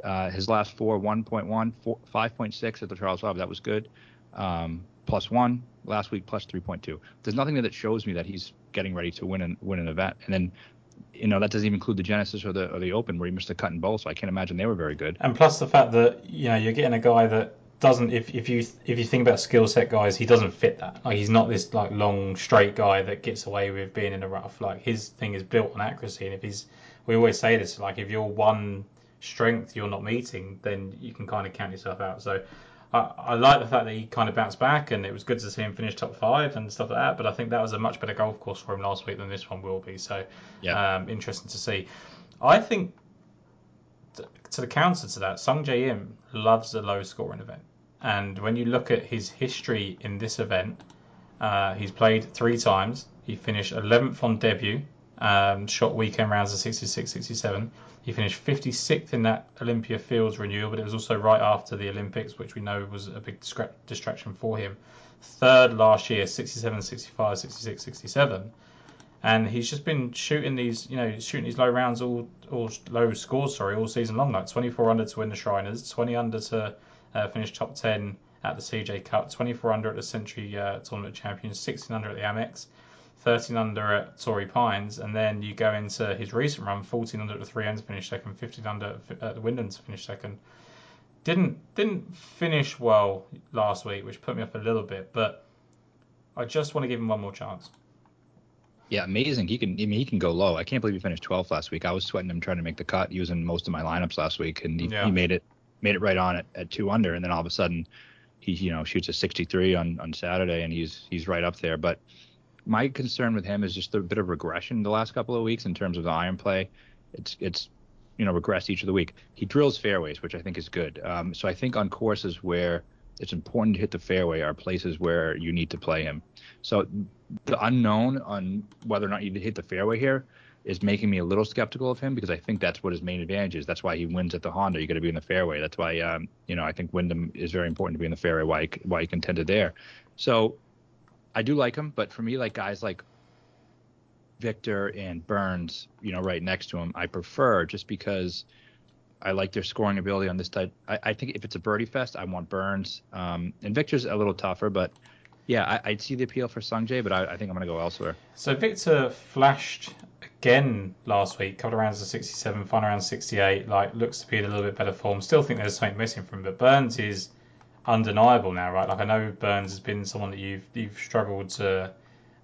Uh, his last four one point one, four, five point six at the Charles Schwab, that was good. Um, plus one last week, plus three point two. There's nothing there that shows me that he's getting ready to win and win an event. And then, you know, that doesn't even include the Genesis or the or the Open where he missed a cut and bowl, so I can't imagine they were very good. And plus the fact that, you know, you're getting a guy that doesn't, if if you if you think about skill set guys, he doesn't fit that. Like, he's not this like long straight guy that gets away with being in a rough. Like, his thing is built on accuracy, and if he's, we always say this, like if your one strength you're not meeting, then you can kind of count yourself out. So I, I like the fact that he kind of bounced back, and it was good to see him finish top five and stuff like that. But I think that was a much better golf course for him last week than this one will be. So yeah, um, interesting to see. I think to, to the counter to that, Sung Jae Im loves the low scoring event. And when you look at his history in this event, uh, he's played three times. He finished eleventh on debut, um, shot weekend rounds of sixty-six, sixty-seven. He finished fifty-sixth in that Olympia Fields renewal, but it was also right after the Olympics, which we know was a big distraction for him. Third last year, sixty-seven, sixty-five, sixty-six, sixty-seven. And he's just been shooting these, you know, shooting these low rounds, all, all low scores, sorry, all season long. Like twenty-four under to win the Shriners, twenty under to uh, finish top ten at the C J Cup, twenty-four under at the Century uh, Tournament Champions, sixteen under at the Amex, thirteen under at Torrey Pines, and then you go into his recent run, fourteen under at the three M's finish second, fifteen under at the Wyndham to finish second. Didn't didn't finish well last week, which put me off a little bit, but I just want to give him one more chance. Yeah, amazing. He can I mean, he can go low. I can't believe he finished twelfth last week. I was sweating him trying to make the cut. He was in most of my lineups last week, and he, yeah. he made it made it right on at, at two under, and then all of a sudden he, you know, shoots a sixty-three on, on Saturday, and he's he's right up there. But my concern with him is just a bit of regression the last couple of weeks in terms of the iron play. It's, it's you know, regressed each of the week. He drills fairways, which I think is good. Um, so I think on courses where it's important to hit the fairway are places where you need to play him. So the unknown on whether or not you hit the fairway here is making me a little skeptical of him, because I think that's what his main advantage is. That's why he wins at the Honda. You got to be in the fairway. That's why, um, you know, I think Wyndham is very important to be in the fairway, why he, why he contended there. So I do like him, but for me, like guys like Victor and Burns, you know, right next to him, I prefer, just because I like their scoring ability on this type. I, I think if it's a birdie fest, I want Burns. Um, and Victor's a little tougher, but yeah, I, I'd see the appeal for Sung Jae, but I, I think I'm going to go elsewhere. So Victor flashed again last week, couple of rounds of sixty-seven, final round sixty-eight, like looks to be in a little bit better form. Still think there's something missing from him, but Burns is undeniable now, right? Like I know Burns has been someone that you've you've struggled to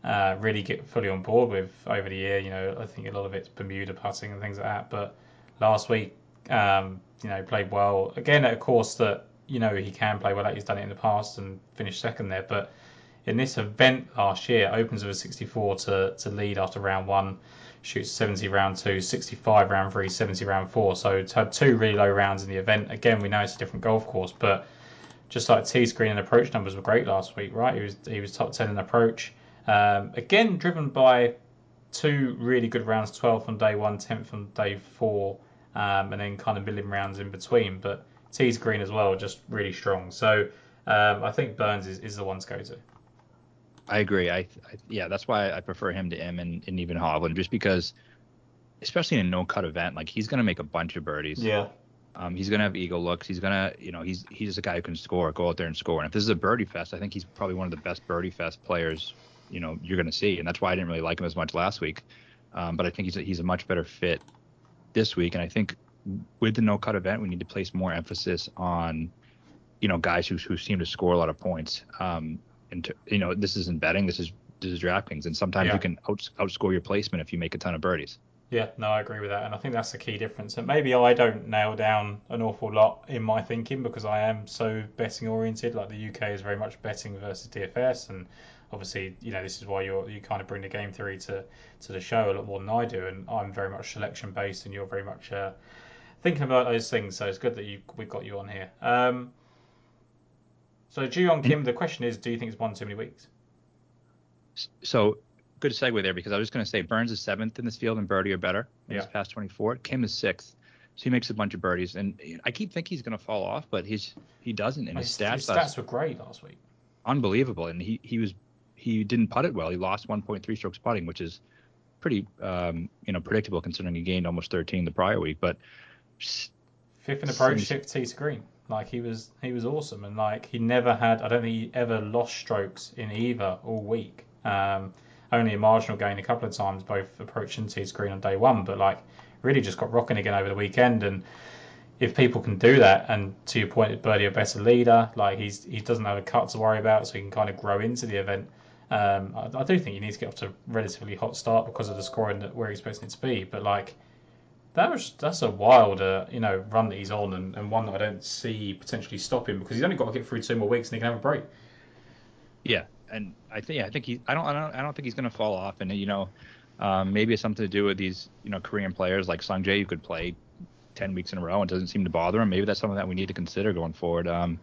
uh, really get fully on board with over the year. You know, I think a lot of it's Bermuda putting and things like that, but last week, um, you know, played well. Again, at a course that, you know, he can play well at. He's done it in the past and finished second there, but in this event last year, opens with a sixty-four to, to lead after round one, shoots seventy round two, sixty-five round three, seventy round four. So to have two really low rounds in the event. Again, we know it's a different golf course, but just like tee screen and approach numbers were great last week, right? He was he was top ten in approach. Um, again, driven by two really good rounds, twelfth on day one, tenth on day four, um, and then kind of middling rounds in between. But tee screen as well, just really strong. So um, I think Burns is, is the one to go to. I agree. I, I yeah, that's why I prefer him to him and, and even Hovland, just because, especially in a no-cut event, like he's gonna make a bunch of birdies. Yeah. Um, he's gonna have eagle looks. He's gonna, you know, he's he's a guy who can score, go out there and score. And if this is a birdie fest, I think he's probably one of the best birdie fest players, you know, you're gonna see. And that's why I didn't really like him as much last week. Um, but I think he's a, he's a much better fit this week. And I think with the no-cut event, we need to place more emphasis on, you know, guys who who seem to score a lot of points. Um. And to, you know, this isn't betting. This is this is DraftKings, and sometimes yeah. you can out, outscore your placement if you make a ton of birdies. Yeah, no, I agree with that, and I think that's the key difference. And maybe I don't nail down an awful lot in my thinking because I am so betting oriented. Like the U K is very much betting versus D F S, and obviously, you know, this is why you you kind of bring the game theory to to the show a lot more than I do, and I'm very much selection based, and you're very much uh, thinking about those things. So it's good that you we've got you on here. Um, So, Joo-Young Kim, the question is, do you think it's won too many weeks? So, good segue there, because I was just going to say Burns is seventh in this field and birdie or better in yeah. his past twenty-four. Kim is sixth, so he makes a bunch of birdies. And I keep thinking he's going to fall off, but he's he doesn't. And his, his stats, his stats last, were great last week. Unbelievable. And he, he was he didn't putt it well. He lost one point three strokes putting, which is pretty um, you know predictable considering he gained almost thirteen the prior week. But fifth in approach, fifth tee to green. Like he was, he was awesome, and like he never had. I don't think he ever lost strokes in either all week. Um, only a marginal gain a couple of times, both approach and tee screen on day one. But like, really just got rocking again over the weekend. And if people can do that, and to your point, birdie a better leader. Like he's he doesn't have a cut to worry about, so he can kind of grow into the event. Um, I, I do think you need to get off to a relatively hot start because of the scoring that we're expecting it to be. But like. That was that's a wild, uh, you know, run that he's on, and, and one that I don't see potentially stopping because he's only got to get through two more weeks and he can have a break. Yeah, and I think yeah, I think he I don't I don't I don't think he's going to fall off, and you know, um, maybe it's something to do with these you know Korean players like Sung Jae who could play ten weeks in a row and doesn't seem to bother him. Maybe that's something that we need to consider going forward. Um,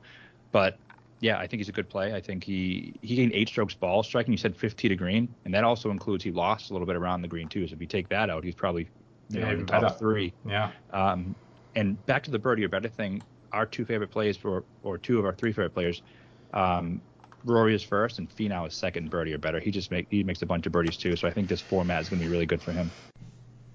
but yeah, I think he's a good play. I think he he gained eight strokes ball striking. You said fifty to green, and that also includes he lost a little bit around the green too. So if you take that out, he's probably You know, yeah, in top better. three. Yeah. Um, and back to the birdie or better thing, our two favorite players for, or two of our three favorite players, um, Rory is first and Finau is second birdie or better. He just make he makes a bunch of birdies too. So I think this format is going to be really good for him.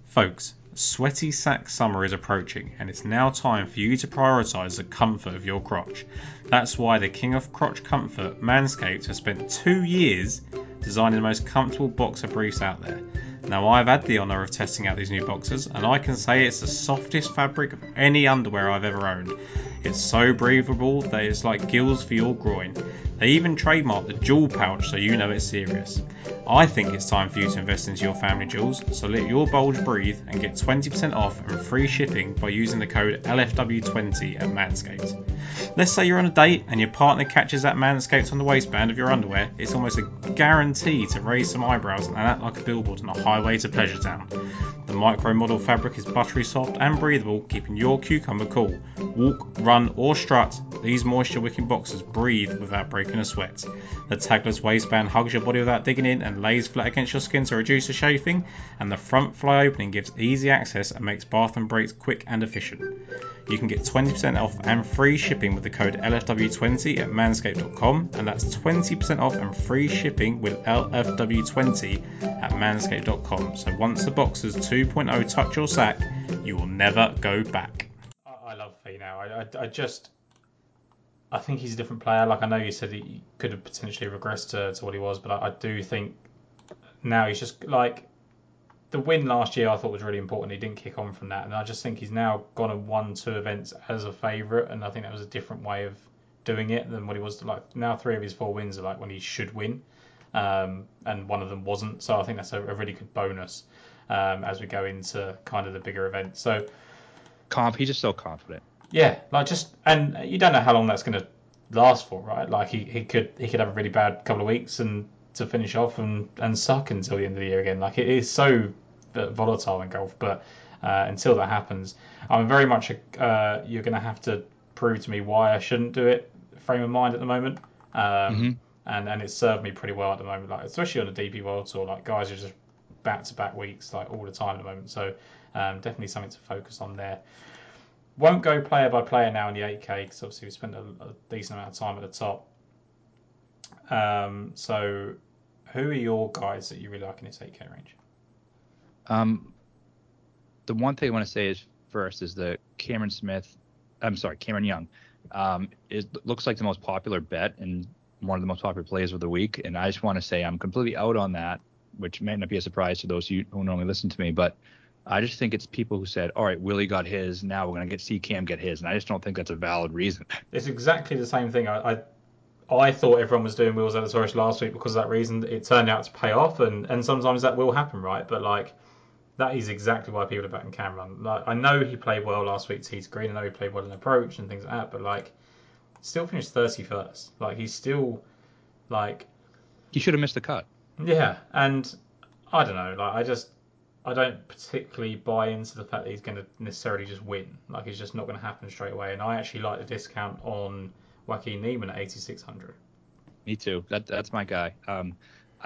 Folks, sweaty sack summer is approaching, and it's now time for you to prioritise the comfort of your crotch. That's why the king of crotch comfort, Manscaped, has spent two years designing the most comfortable boxer briefs out there. Now, I've had the honour of testing out these new boxers, and I can say it's the softest fabric of any underwear I've ever owned. It's so breathable that it's like gills for your groin. They even trademarked the jewel pouch, so you know it's serious. I think it's time for you to invest into your family jewels, so let your bulge breathe and get twenty percent off and free shipping by using the code L F W twenty at Manscaped. Let's say you're on a date and your partner catches that Manscaped on the waistband of your underwear, it's almost a guarantee to raise some eyebrows and act like a billboard on a highway to Pleasure Town. The micro model fabric is buttery soft and breathable, keeping your cucumber cool. Walk, run or strut, these moisture wicking boxers breathe without breaking a sweat. The tagless waistband hugs your body without digging in and lays flat against your skin to reduce the chafing, and the front fly opening gives easy access and makes bath and breaks quick and efficient. You can get twenty percent off and free shipping with the code L F W twenty at manscaped dot com, and that's twenty percent off and free shipping with L F W twenty at manscaped dot com. So once the boxers two point oh touch your sack, you will never go back. I, I just, I think he's a different player. Like, I know you said he could have potentially regressed to, to what he was, but I, I do think now he's just like, the win last year I thought was really important. He didn't kick on from that, and I just think he's now gone and won two events as a favourite, and I think that was a different way of doing it than what he was. Like, now three of his four wins are like when he should win, um, and one of them wasn't. So I think that's a, a really good bonus um, as we go into kind of the bigger events. So comp, he's just so confident. Yeah, like just, and you don't know how long that's going to last for, right? Like he, he could he could have a really bad couple of weeks and to finish off and, and suck until the end of the year again. Like it is so volatile in golf, but uh, until that happens, I'm very much a, uh, you're going to have to prove to me why I shouldn't do it frame of mind at the moment, um, mm-hmm. and and it's served me pretty well at the moment, like especially on the D P World Tour, like guys are just back to back weeks like all the time at the moment, so um, definitely something to focus on there. Won't go player by player now in the eight K because obviously we spent a, a decent amount of time at the top. Um, so who are your guys that you really like in this eight K range? Um, the one thing I want to say is first is that Cameron Smith, I'm sorry, Cameron Young, um, it looks like the most popular bet and one of the most popular plays of the week. And I just want to say I'm completely out on that, which may not be a surprise to those who who normally listen to me, but I just think it's people who said, all right, Willie got his, now we're going to get see Cam get his. And I just don't think that's a valid reason. It's exactly the same thing. I, I, I thought everyone was doing Will Zalatoris last week because of that reason. It turned out to pay off, and, and sometimes that will happen, right? But like, that is exactly why people are backing Cameron. Like, I know he played well last week to Heath Green. I know he played well in approach and things like that. But like, still finished thirty-first. Like, he's still like, he should have missed the cut. Yeah, and I don't know. Like, I just I don't particularly buy into the fact that he's going to necessarily just win. Like, it's just not going to happen straight away. And I actually like the discount on Joaquin Niemann at eighty-six hundred. Me too. That that's my guy. Um,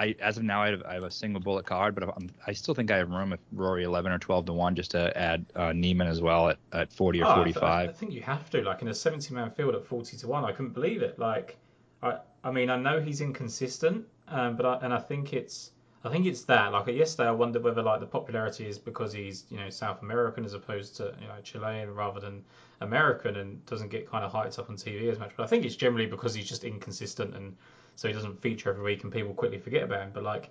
I, as of now, I have, I have a single bullet card, but I'm, I still think I have room with Rory eleven or twelve to one just to add uh, Niemann as well at, at forty or forty-five. I, th- I think you have to. Like, in a seventy-man field at forty to one, I couldn't believe it. Like, I I mean, I know he's inconsistent, um, but I, and I think it's I think it's that. Like, yesterday I wondered whether like the popularity is because he's, you know, South American as opposed to, you know, Chilean rather than American, and doesn't get kind of hyped up on T V as much. But I think it's generally because he's just inconsistent, and so he doesn't feature every week and people quickly forget about him. But like,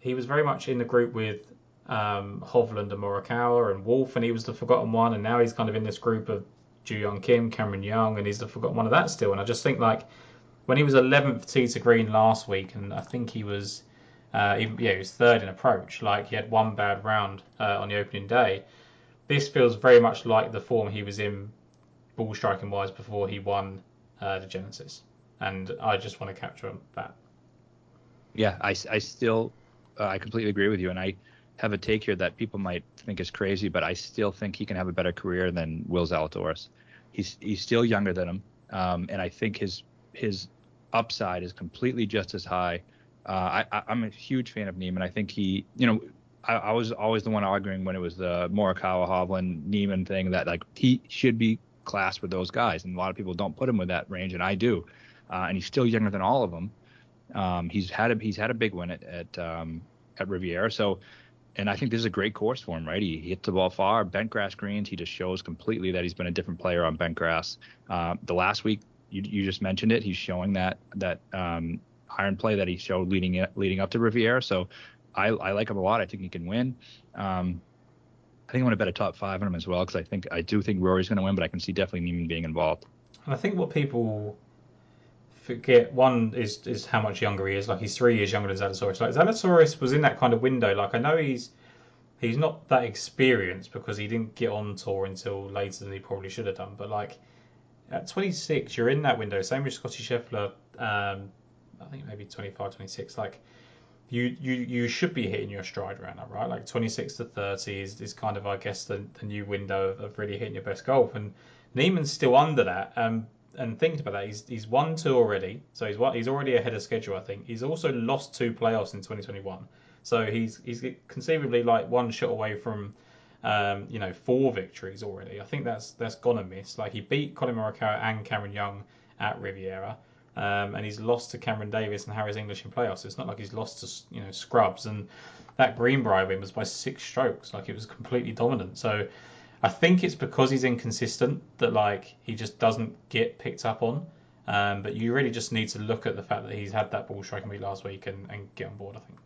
he was very much in the group with um, Hovland and Morikawa and Wolf, and he was the forgotten one, and now he's kind of in this group of Ju Young Kim, Cameron Young, and he's the forgotten one of that still. And I just think like when he was eleventh tee to green last week, and I think he was Uh, he, yeah, he was third in approach. Like, he had one bad round uh, on the opening day. This feels very much like the form he was in ball striking wise before he won uh, the Genesis, and I just want to capture that. Yeah, I, I still uh, I completely agree with you, and I have a take here that people might think is crazy, but I still think he can have a better career than Will Zalatoris. He's he's still younger than him, um, and I think his his upside is completely just as high. Uh, I, I'm a huge fan of Niemann. I think he, you know, I, I was always the one arguing when it was the Morikawa, Hovland, Niemann thing that like he should be classed with those guys, and a lot of people don't put him with that range, and I do. Uh, and he's still younger than all of them. Um, he's had a he's had a big win at at, um, at Riviera. So, and I think this is a great course for him, right? He, he hits the ball far, bent grass greens. He just shows completely that he's been a different player on bent grass. Uh, the last week you you just mentioned it. He's showing that that. Um, iron play that he showed leading leading up to Riviera. So I, I like him a lot. I think he can win. Um, I think I want to bet a top five on him as well, because I think I do think Rory's going to win, but I can see definitely Niemann being involved. And I think what people forget, one, is is how much younger he is. Like, he's three years younger than Zalatoris. Like, Zalatoris was in that kind of window. Like, I know he's he's not that experienced because he didn't get on tour until later than he probably should have done. But, like, at twenty-six, you're in that window. Same with Scotty Scheffler, um, I think maybe twenty-five, twenty-six, like you, you, you should be hitting your stride around that, right? Like twenty-six to thirty is, is kind of, I guess, the, the new window of, of really hitting your best golf. And Niemann's still under that. Um, and thinking about that, he's he's won two already. So he's he's already ahead of schedule, I think. He's also lost two playoffs in twenty twenty-one. So he's he's conceivably like one shot away from, um, you know, four victories already. I think that's that's gone amiss. Like, he beat Collin Morikawa and Cameron Young at Riviera. Um, and he's lost to Cameron Davis and Harris English in playoffs. So it's not like he's lost to, you know, scrubs. And that Greenbrier win was by six strokes. Like, it was completely dominant. So I I think it's because he's inconsistent that like he just doesn't get picked up on. Um, but you really just need to look at the fact that he's had that ball striking week last week and, and get on board, I think.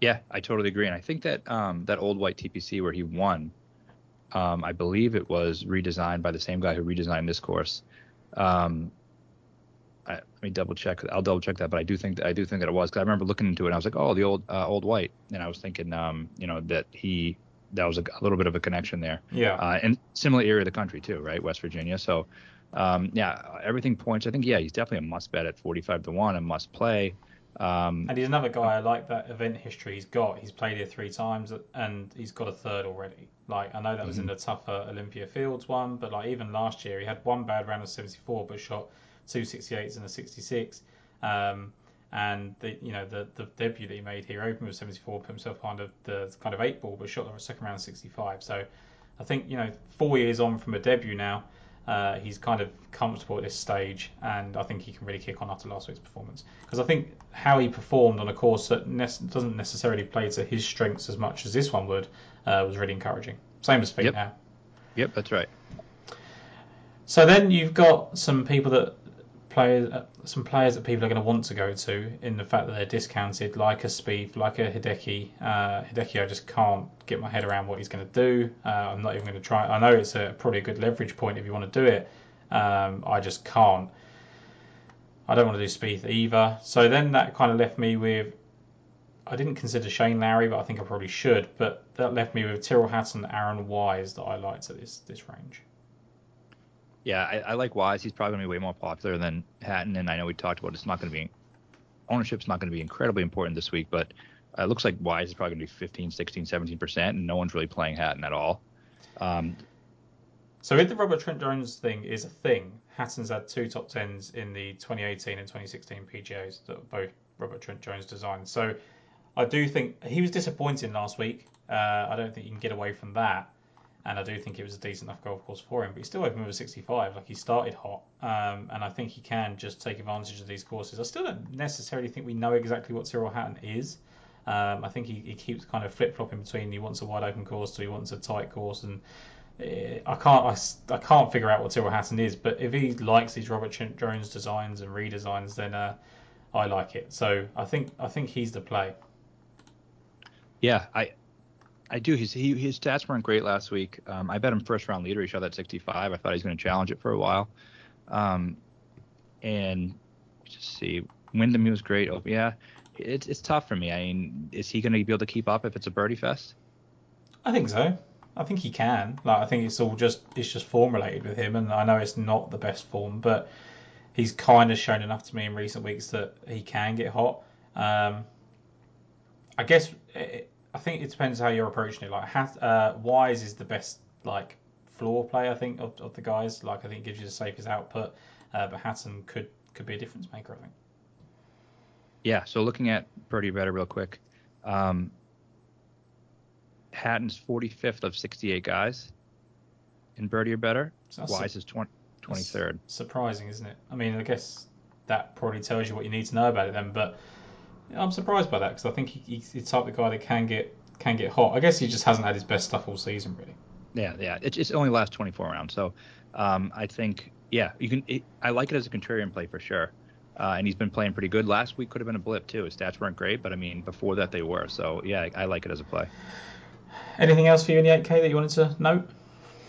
Yeah, I totally agree. And I think that um, that old white T P C where he won, um, I believe it was redesigned by the same guy who redesigned this course. Um, I, let me double check. I'll double check that. But I do think that, I do think that it was, because I remember looking into it and I was like, oh, the old uh, old white. And I was thinking, um, you know, that he that was a, a little bit of a connection there. Yeah. Uh, and similar area of the country too, right? West Virginia. So. Um, yeah, everything points. I think, yeah, he's definitely a must bet at forty-five to one and must play. Um, and he's another guy. I like that event history he's got. He's played here three times and he's got a third already. Like, I know that was mm-hmm. in the tougher Olympia Fields one, but like even last year, he had one bad round of seventy-four, but shot two sixty-eights and a sixty-six. Um, and the, you know, the, the debut that he made here open with seventy-four, put himself behind the, the kind of eight ball, but shot the second round of sixty-five. So I think, you know, four years on from a debut now, Uh, he's kind of comfortable at this stage, and I think he can really kick on after last week's performance. Because I think how he performed on a course that ne- doesn't necessarily play to his strengths as much as this one would uh, was really encouraging. Same as Fitzpatrick. Yep. yep, that's right. So then you've got some people that play, uh, some players that people are going to want to go to in the fact that they're discounted, like a Spieth, like a Hideki. Uh, Hideki, I just can't get my head around what he's going to do. Uh, I'm not even going to try. I know it's a, probably a good leverage point if you want to do it. Um, I just can't. I don't want to do Spieth either. So then that kind of left me with, I didn't consider Shane Lowry, but I think I probably should. But that left me with Tyrrell Hatton, Aaron Wise that I liked at this this range. Yeah, I, I like Wise. He's probably going to be way more popular than Hatton, and I know we talked about it's not going to be – ownership's not going to be incredibly important this week, but it looks like Wise is probably going to be fifteen, sixteen, seventeen percent, and no one's really playing Hatton at all. Um, so if the Robert Trent Jones thing is a thing, Hatton's had two top tens in the twenty eighteen and twenty sixteen P G As that were both Robert Trent Jones designed. So I do think – he was disappointing last week. Uh, I don't think you can get away from that. And I do think it was a decent enough golf course for him. But he's still open with a sixty-five. Like, he started hot. Um, and I think he can just take advantage of these courses. I still don't necessarily think we know exactly what Tyrrell Hatton is. Um, I think he, he keeps kind of flip-flopping between he wants a wide-open course to he wants a tight course. And uh, I can't I, I can't figure out what Tyrrell Hatton is. But if he likes these Robert Jones designs and redesigns, then uh, I like it. So I think I think he's the play. Yeah, I... I do. His, he, his stats weren't great last week. Um, I bet him first round leader. He shot that sixty-five. I thought he was going to challenge it for a while. Um, and just see, Wyndham was great. Oh, yeah, it's it's tough for me. I mean, is he going to be able to keep up if it's a birdie fest? I think so. I think he can. Like, I think it's all just it's just form related with him. And I know it's not the best form, but he's kind of shown enough to me in recent weeks that he can get hot. Um, I guess. It, I think it depends how you're approaching it. Like, Hath, uh, Wise is the best like floor play, I think, of, of the guys. Like, I think it gives you the safest output. Uh, but Hatton could, could be a difference maker, I think. Yeah. So looking at Birdie Better real quick, um, Hatton's forty-fifth of sixty-eight guys in Birdie or Better. So Wise su- is twenty, twenty-third. Surprising, isn't it? I mean, I guess that probably tells you what you need to know about it then, but. I'm surprised by that because I think he, he's the type of guy that can get can get hot. I guess he just hasn't had his best stuff all season, really. Yeah, yeah. It, it's only last twenty-four rounds, so um, I think yeah, you can. It, I like it as a contrarian play for sure, uh, and he's been playing pretty good. Last week could have been a blip too. His stats weren't great, but I mean before that they were. So yeah, I, I like it as a play. Anything else for you in the eight K that you wanted to note?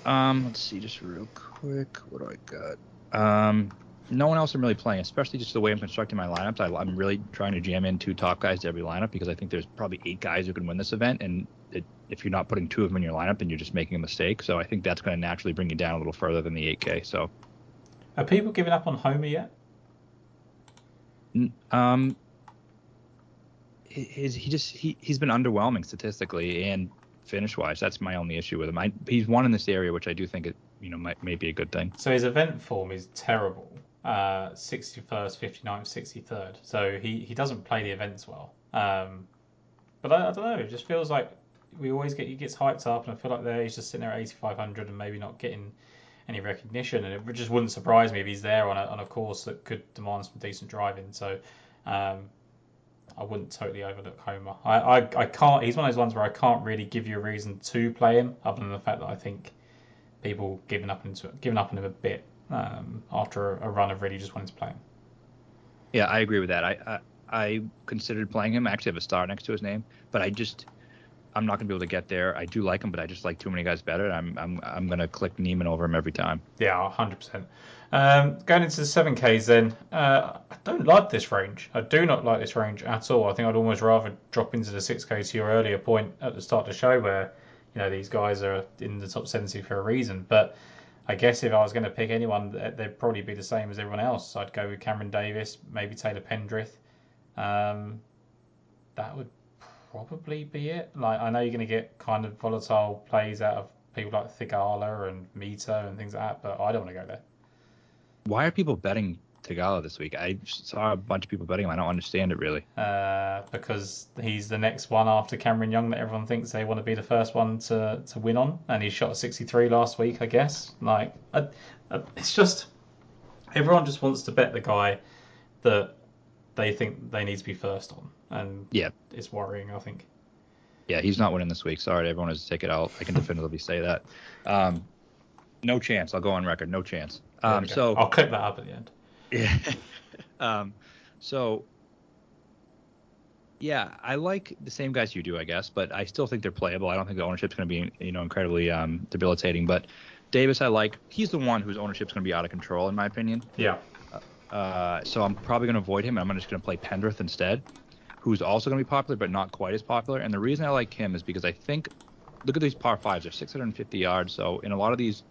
Um, let's see, just real quick, what do I got? Um. No one else I'm really playing, especially just the way I'm constructing my lineups. I, I'm really trying to jam in two top guys to every lineup because I think there's probably eight guys who can win this event. And it, if you're not putting two of them in your lineup, then you're just making a mistake. So I think that's going to naturally bring you down a little further than the eight K. So, are people giving up on Homer yet? Um, his, he just he he's been underwhelming statistically and finish wise. That's my only issue with him. I, he's won in this area, which I do think it you know might may be a good thing. So his event form is terrible. Uh, sixty-first, fifty-ninth, sixty-third. So he, he doesn't play the events well. Um, but I, I don't know. It just feels like we always get he gets hyped up, and I feel like there he's just sitting there at eighty-five hundred and maybe not getting any recognition. And it just wouldn't surprise me if he's there on a on a course that could demand some decent driving. So um, I wouldn't totally overlook Homer. I, I I can't. He's one of those ones where I can't really give you a reason to play him, other than the fact that I think people giving up into it, giving up on him a bit um, after a run of really just wanting to play him. Yeah, I agree with that. I, I I considered playing him. I actually have a star next to his name, but I just I'm not gonna be able to get there. I do like him, but I just like too many guys better. I'm I'm I'm gonna click Niemann over him every time. Yeah, one hundred percent. Um, going into the seven Ks then, uh, I don't like this range. I do not like this range at all. I think I'd almost rather drop into the six K to your earlier point at the start of the show where, you know, these guys are in the top seventy for a reason. But I guess if I was going to pick anyone, they'd probably be the same as everyone else. I'd go with Cameron Davis, maybe Taylor Pendrith. Um, that would probably be it. Like, I know you're going to get kind of volatile plays out of people like Thigala and Mito and things like that, but I don't want to go there. Why are people betting Tagala this week? I saw a bunch of people betting him. I don't understand it, really. Uh, because he's the next one after Cameron Young that everyone thinks they want to be the first one to, to win on. And he shot a sixty-three last week, I guess. Like, I, I, it's just... Everyone just wants to bet the guy that they think they need to be first on. And yeah, it's worrying, I think. Yeah, he's not winning this week. Sorry to everyone who's taken it out. I can definitively say that. Um, no chance. I'll go on record. No chance. Um, so I'll clip that up at the end. Yeah. um, so yeah, I like the same guys you do, I guess, but I still think they're playable. I don't think the ownership's going to be, you know, incredibly um, debilitating. But Davis, I like. He's the one whose ownership's going to be out of control, in my opinion. Yeah. Uh, so I'm probably going to avoid him. And I'm just going to play Pendrith instead, who's also going to be popular, but not quite as popular. And the reason I like him is because I think, look at these par fives. They're six hundred fifty yards. So in a lot of these.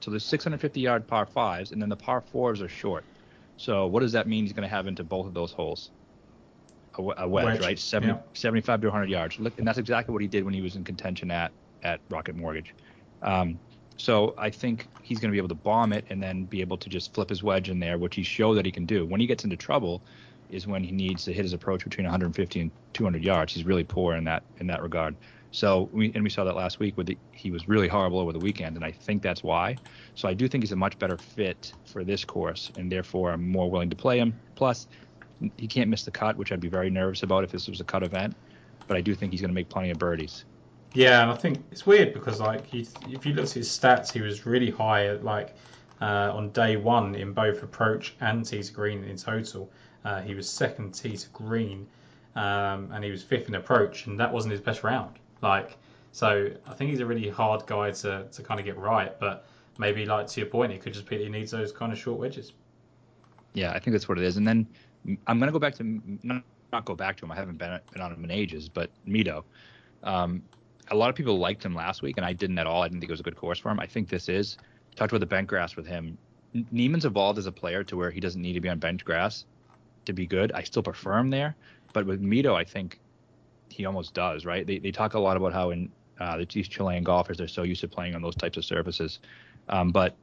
So there's six hundred fifty yard par fives, and then the par fours are short. So what does that mean he's going to have into both of those holes? A, a wedge, wedge, right? seventy, yeah. seventy-five to one hundred yards. Look, and that's exactly what he did when he was in contention at, at Rocket Mortgage. Um, so I think he's going to be able to bomb it and then be able to just flip his wedge in there, which he showed that he can do. When he gets into trouble is when he needs to hit his approach between one hundred fifty and two hundred yards. He's really poor in that in that regard. So we, and we saw that last week with the, he was really horrible over the weekend, and I think that's why. So I do think he's a much better fit for this course, and therefore I'm more willing to play him. Plus, he can't miss the cut, which I'd be very nervous about if this was a cut event. But I do think he's going to make plenty of birdies. Yeah, and I think it's weird because like he, if you look at his stats, he was really high at, like uh, on day one in both approach and tee to green in total. Uh, he was second tee to green, um, and he was fifth in approach, and that wasn't his best round. Like, so I think he's a really hard guy to, to kind of get right, but maybe, like, to your point, it could just be that he needs those kind of short wedges. Yeah, I think that's what it is. And then I'm going to go back to, not, not go back to him, I haven't been, been on him in ages, but Mito. Um, a lot of people liked him last week, and I didn't at all. I didn't think it was a good course for him. I think this is. Talked about the bent grass with him. Niemann's evolved as a player to where he doesn't need to be on bent grass to be good. I still prefer him there, but with Mito, I think he almost does, right? They they talk a lot about how in uh, these Chilean golfers, they're so used to playing on those types of surfaces. Um, but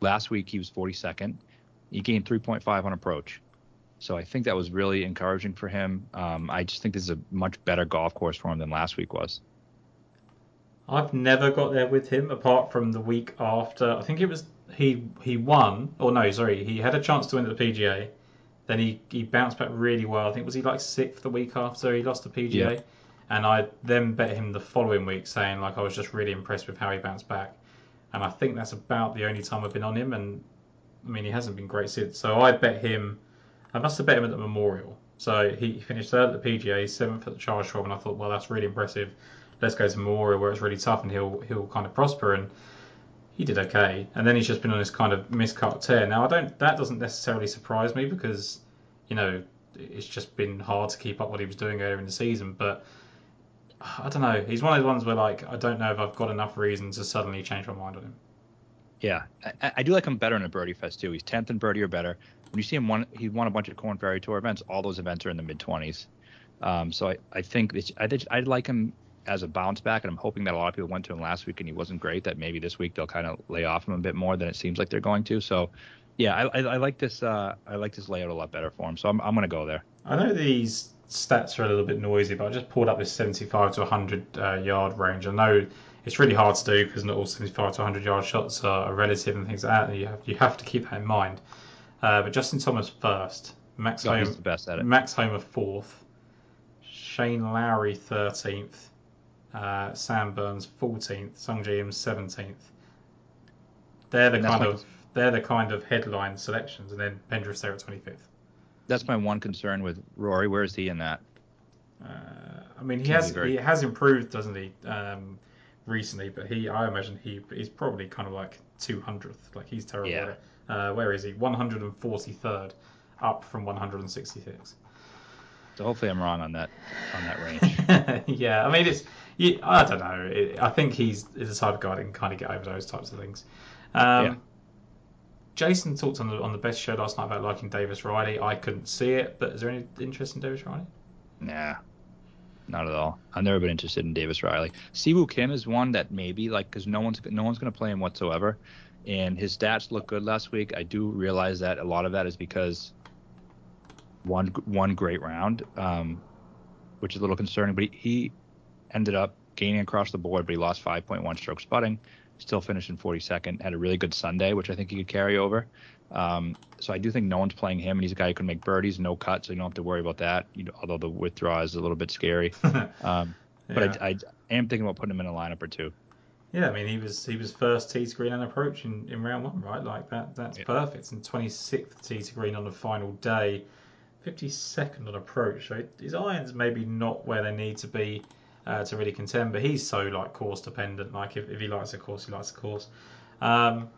last week he was forty-second. He gained three point five on approach. So I think that was really encouraging for him. Um, I just think this is a much better golf course for him than last week was. I've never got there with him apart from the week after. I think it was he he won, or no, sorry, he had a chance to win at the P G A. Then he, he bounced back really well. I think was he like sixth the week after he lost the P G A, yeah. And I then bet him the following week saying like I was just really impressed with how he bounced back, and I think that's about the only time I've been on him. And I mean he hasn't been great since. So I bet him, I must have bet him at the Memorial. So he finished third at the P G A, seventh at the Charles Schwab, and I thought well that's really impressive. Let's go to Memorial where it's really tough and he'll he'll kind of prosper and. He did okay, and then he's just been on this kind of miscut tear. Now I don't, that doesn't necessarily surprise me because, you know, it's just been hard to keep up what he was doing earlier in the season. But I don't know, he's one of those ones where like I don't know if I've got enough reason to suddenly change my mind on him. Yeah, I, I do like him better in a birdie fest too. He's tenth in birdie or better. When you see him, won, he won a bunch of Corn Ferry Tour events. All those events are in the mid twenties. Um, so I I think it's, I did, I like him as a bounce back, and I'm hoping that a lot of people went to him last week and he wasn't great, that maybe this week they'll kind of lay off him a bit more than it seems like they're going to. So yeah, I, I, I like this uh, I like this layout a lot better for him, so I'm I'm going to go there. I know these stats are a little bit noisy, but I just pulled up this seventy-five to one hundred uh, yard range. I know it's really hard to do because not all seventy-five to one hundred yard shots are relative and things like that, and you have, you have to keep that in mind. Uh, but Justin Thomas first, Max, no, Homer, the best at it. Max Homer fourth, Shane Lowry thirteenth, Uh, Sam Burns fourteenth, Sung Jae Im seventeenth, They're the kind of they're the kind of headline selections, and then Pendrith there at twenty-fifth. That's my one concern with Rory. Where is he in that? Uh, I mean, he has he has improved, doesn't he? Um, recently, but he I imagine he is probably kind of like two hundredth. Like he's terrible. Yeah. Uh, where is he? one hundred forty-third, up from one hundred sixty-six. So hopefully I'm wrong on that on that range. Yeah, I mean it's you, I don't know. It, I think he's the type of guy that can kind of get over those types of things. Um, yeah. Jason talked on the on the best show last night about liking Davis Riley. I couldn't see it, but is there any interest in Davis Riley? Nah, not at all. I've never been interested in Davis Riley. Siwoo Kim is one that maybe, like, because no one's no one's going to play him whatsoever, and his stats looked good last week. I do realize that a lot of that is because one one great round, um, which is a little concerning. But he, he ended up gaining across the board, but he lost five point one strokes putting. Still finished in forty-second. Had a really good Sunday, which I think he could carry over. Um, so I do think no one's playing him, and he's a guy who can make birdies, no cut, so you don't have to worry about that. You know, although the withdrawal is a little bit scary, um, but yeah. I, I am thinking about putting him in a lineup or two. Yeah, I mean he was he was first tee to green on approach in, in round one, right? Like that that's yeah. perfect. And twenty-sixth tee to green on the final day, fifty-second on approach. So his irons maybe not where they need to be uh, to really contend, but he's so like course dependent. Like if, if he likes a course, he likes a course. Um,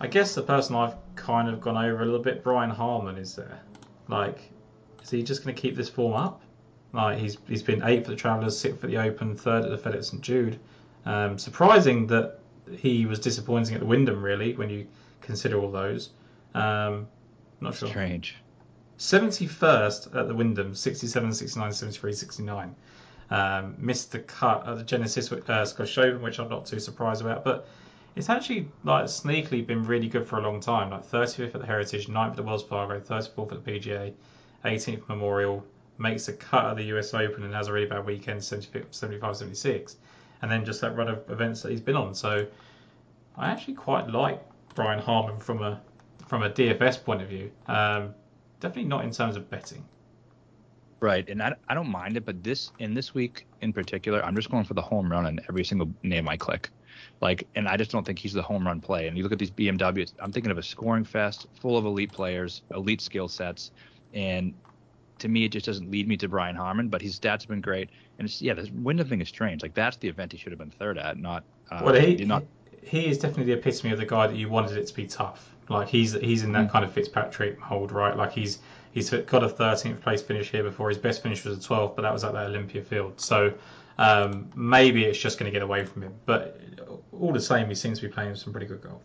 I guess the person I've kind of gone over a little bit, Brian Harman, is there. Like, is he just going to keep this form up? Like, he's he's been eighth for the Travelers, sixth for the Open, third at the FedEx Saint Jude. Um, surprising that he was disappointing at the Wyndham, really, when you consider all those. Um, not sure. Strange. seventy-first at the Wyndham, sixty-seven, sixty-nine, seventy-three, sixty-nine. Um, missed the cut at the Genesis uh, Scottish Open, which I'm not too surprised about, but it's actually like sneakily been really good for a long time. Like thirty-fifth at the Heritage, ninth at the Wells Fargo, thirty-fourth at the P G A, eighteenth Memorial, makes a cut at the U S Open and has a really bad weekend, seventy-five, seventy-six, and then just that run of events that he's been on. So I actually quite like Brian Harman from a from a D F S point of view. Um, definitely not in terms of betting. Right, and I, I don't mind it, but this in this week in particular, I'm just going for the home run on every single name I click. Like, and I just don't think he's the home run play. And you look at these B M Ws, I'm thinking of a scoring fest full of elite players, elite skill sets. And to me, it just doesn't lead me to Brian Harman, but his stats have been great. And it's, yeah, the Wyndham thing is strange. Like, that's the event he should have been third at, not. Uh, well, he, not... he is definitely the epitome of the guy that you wanted it to be tough. Like, he's he's in that mm-hmm. kind of Fitzpatrick mold, right? Like, he's he's got a thirteenth place finish here before. His best finish was a twelfth, but that was at that Olympia field. So, Um, maybe it's just going to get away from him, but all the same, he seems to be playing some pretty good golf.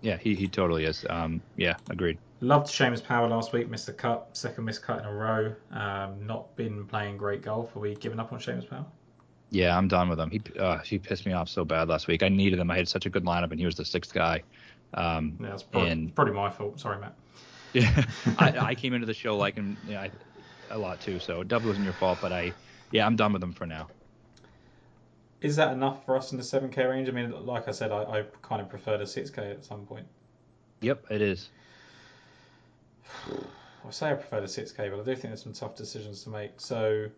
Yeah, he, he totally is. Um, yeah, agreed. Loved Seamus Power last week, missed the cut, second missed cut in a row. Um, not been playing great golf. Are we giving up on Seamus Power? Yeah, I'm done with him. He uh, he pissed me off so bad last week. I needed him. I had such a good lineup, and he was the sixth guy. Um, yeah, that's probably, and... probably my fault. Sorry, Matt. Yeah, I, I came into the show liking you know, I, a lot too, so it definitely wasn't your fault, but I. Yeah, I'm done with them for now. Is that enough for us in the seven K range? I mean, like I said, I, I kind of prefer the six K at some point. Yep, it is. I say I prefer the six K, but I do think there's some tough decisions to make. So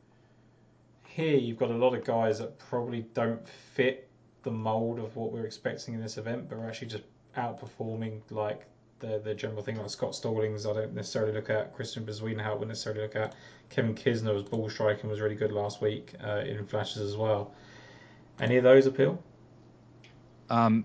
here you've got a lot of guys that probably don't fit the mold of what we're expecting in this event, but are actually just outperforming like the the general thing. Like Scott Stallings, I don't necessarily look at. Christian Bezuidenhout, wouldn't necessarily look at. Kevin Kisner was ball striking, was really good last week uh, in flashes as well. Any of those appeal? Um,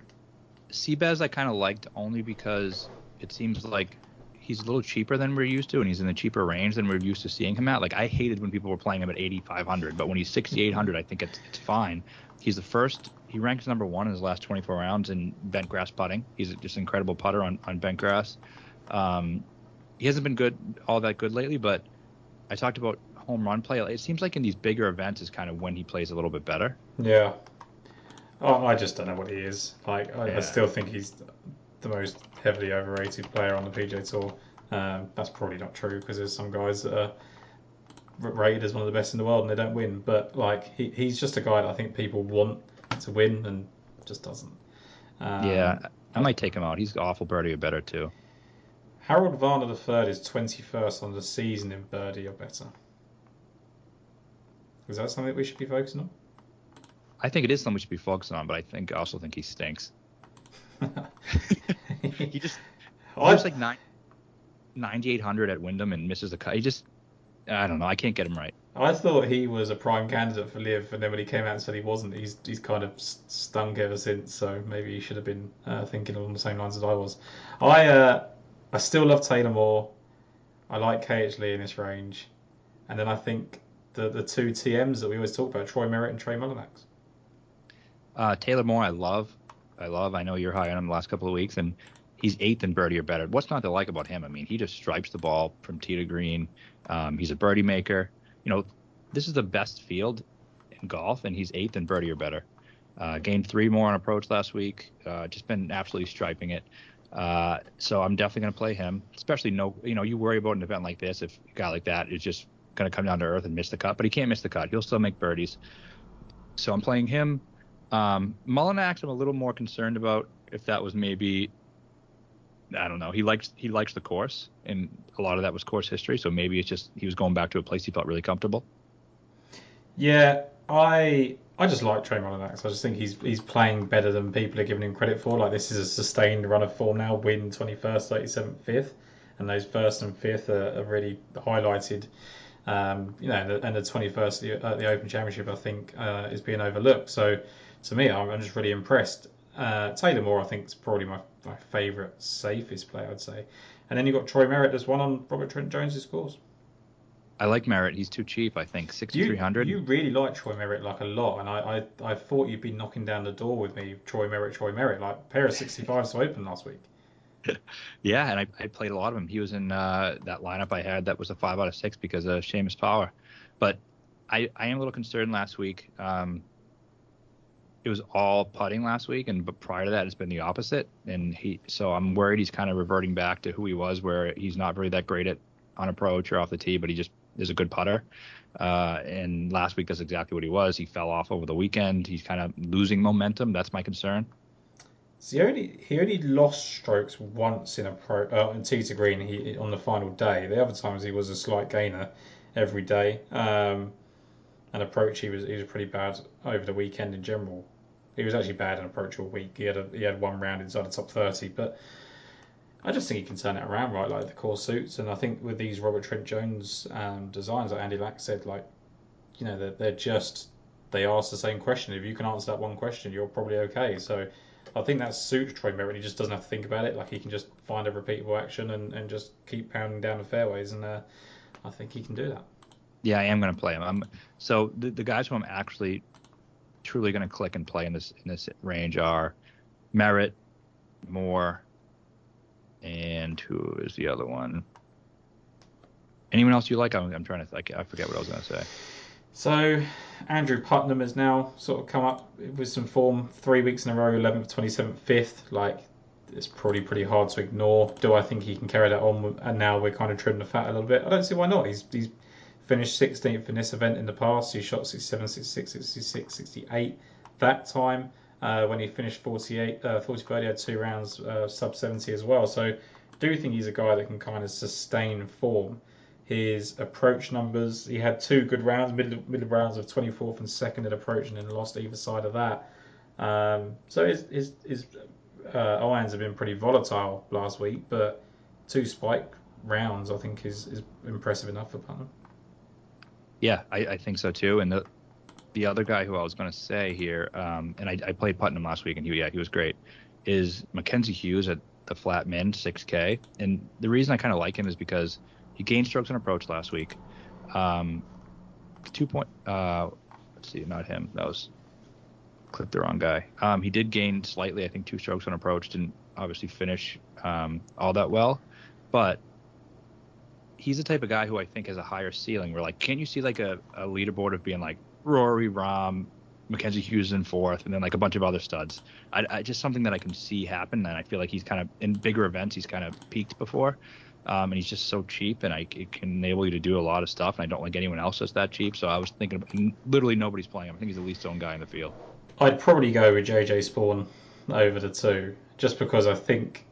Seabez I kind of liked only because it seems like he's a little cheaper than we're used to, and he's in the cheaper range than we're used to seeing him at. Like I hated when people were playing him at eighty-five hundred, but when he's sixty-eight hundred, I think it's it's fine. He's the first. He ranks number one in his last twenty-four rounds in bent grass putting. He's just an incredible putter on, on bent grass. Um, he hasn't been good, all that good lately, but I talked about home run play. It seems like in these bigger events is kind of when he plays a little bit better. Yeah. Oh, I just don't know what he is. Like, I, yeah. I still think he's the most heavily overrated player on the P G A Tour. Um, that's probably not true because there's some guys that are rated as one of the best in the world and they don't win. But, like, he, he's just a guy that I think people want to win and just doesn't. Um, yeah, I might take him out. He's awful birdie or better, too. Harold Varner the third is twenty-first on the season in birdie or better. Is that something that we should be focusing on? I think it is something we should be focusing on, but I think I also think he stinks. He just drives like nine, ninety-eight hundred at Wyndham and misses the cut. He just, I don't know. I can't get him right. I thought he was a prime candidate for Liv, and then when he came out and said he wasn't, he's he's kind of stunk ever since. So maybe he should have been uh, thinking along the same lines as I was. I uh, I still love Taylor Moore. I like K H Lee in this range, and then I think the the two T Ms that we always talk about, Troy Merritt and Trey Mullinax. Uh, Taylor Moore, I love. I love. I know you're high on him the last couple of weeks, and he's eighth in birdie or better. What's not to like about him? I mean, he just stripes the ball from tee to green. Um, he's a birdie maker. You know, this is the best field in golf, and he's eighth in birdie or better. Uh, gained three more on approach last week. Uh, just been absolutely striping it. Uh, so I'm definitely going to play him, especially no, you know, you worry about an event like this. If a guy like that is just going to come down to earth and miss the cut, but he can't miss the cut. He'll still make birdies. So I'm playing him. Um, Mullinax, I'm a little more concerned about if that was maybe, I don't know. He likes he likes the course, and a lot of that was course history. So maybe it's just he was going back to a place he felt really comfortable. Yeah, I I just like Trey Mullinax. I just think he's he's playing better than people are giving him credit for. Like, this is a sustained run of form now. Win twenty-first, thirty-seventh, fifth, and those first and fifth are, are really highlighted. Um, you know, and the twenty-first at the Open Championship, I think, uh, is being overlooked. So to me, I'm just really impressed. Uh, Taylor Moore, I think, is probably my, my favourite, safest player, I'd say. And then you've got Troy Merritt. There's one on Robert Trent Jones' course. I like Merritt. He's too cheap, I think. sixty-three hundred. You, you really like Troy Merritt, like, a lot. And I, I, I thought you'd be knocking down the door with me, Troy Merritt, Troy Merritt. Like, pair of sixty-fives to Open last week. Yeah, and I, I played a lot of him. He was in uh, that lineup I had that was a five out of six because of Seamus Power. But I, I am a little concerned last week. Um, It was all putting last week, and but prior to that, it's been the opposite. And he, so I'm worried he's kind of reverting back to who he was, where he's not really that great at on approach or off the tee, but he just is a good putter. Uh, and last week, that's exactly what he was. He fell off over the weekend. He's kind of losing momentum. That's my concern. So he only he only lost strokes once in a pro uh, in tee to green. He on the final day. The other times he was a slight gainer every day. Um, and approach he was he was pretty bad over the weekend in general. He was actually bad in approach all week. He had a, he had one round inside the top thirty, but I just think he can turn it around, right? Like, the course suits, and I think with these Robert Trent Jones um, designs, like Andy Lack said, like, you know, they're, they're just they ask the same question. If you can answer that one question, you're probably okay. So I think that suits Troy Merritt. He just doesn't have to think about it. Like, he can just find a repeatable action and, and just keep pounding down the fairways, and uh, I think he can do that. Yeah, I am going to play him. I'm, so the, the guys who I'm actually truly going to click and play in this in this range are Merritt, Moore, and who is the other one? Anyone else you like? I'm, I'm trying to think. I forget what I was going to say. So Andrew Putnam has now sort of come up with some form, three weeks in a row, eleventh, twenty-seventh, fifth. Like, it's probably pretty hard to ignore. Do I think he can carry that on? And now we're kind of trimming the fat a little bit. I don't see why not. He's he's finished sixteenth in this event in the past. He shot sixty-seven, sixty-six, sixty-six, sixty-eight that time. Uh, when he finished forty-eight, uh, forty-third, he had two rounds uh, sub seventy as well. So I do think he's a guy that can kind of sustain form. His approach numbers, he had two good rounds, middle, middle rounds of twenty-fourth and second at approach, and then lost either side of that. Um, so his, his, his uh, irons have been pretty volatile last week, but two spike rounds, I think, is, is impressive enough for Putnam. Yeah, I, I think so too. And the the other guy who I was going to say here, um, and I, I played Putnam last week, and he yeah he was great, is Mackenzie Hughes at the flat min six K. And the reason I kind of like him is because he gained strokes on approach last week. Um, two point. Uh, let's see, not him. That was clicked the wrong guy. Um, he did gain slightly, I think, two strokes on approach. Didn't obviously finish um, all that well, but he's the type of guy who I think has a higher ceiling. We're like, can you see like a, a leaderboard of being like Rory, Rahm, Mackenzie Hughes in fourth, and then like a bunch of other studs? I, I just something that I can see happen, and I feel like he's kind of in bigger events. He's kind of peaked before, um, and he's just so cheap, and I, it can enable you to do a lot of stuff. And I don't like anyone else that's that cheap. So I was thinking, about, literally nobody's playing him. I think he's the least owned guy in the field. I'd probably go with J J Spawn over the two, just because I think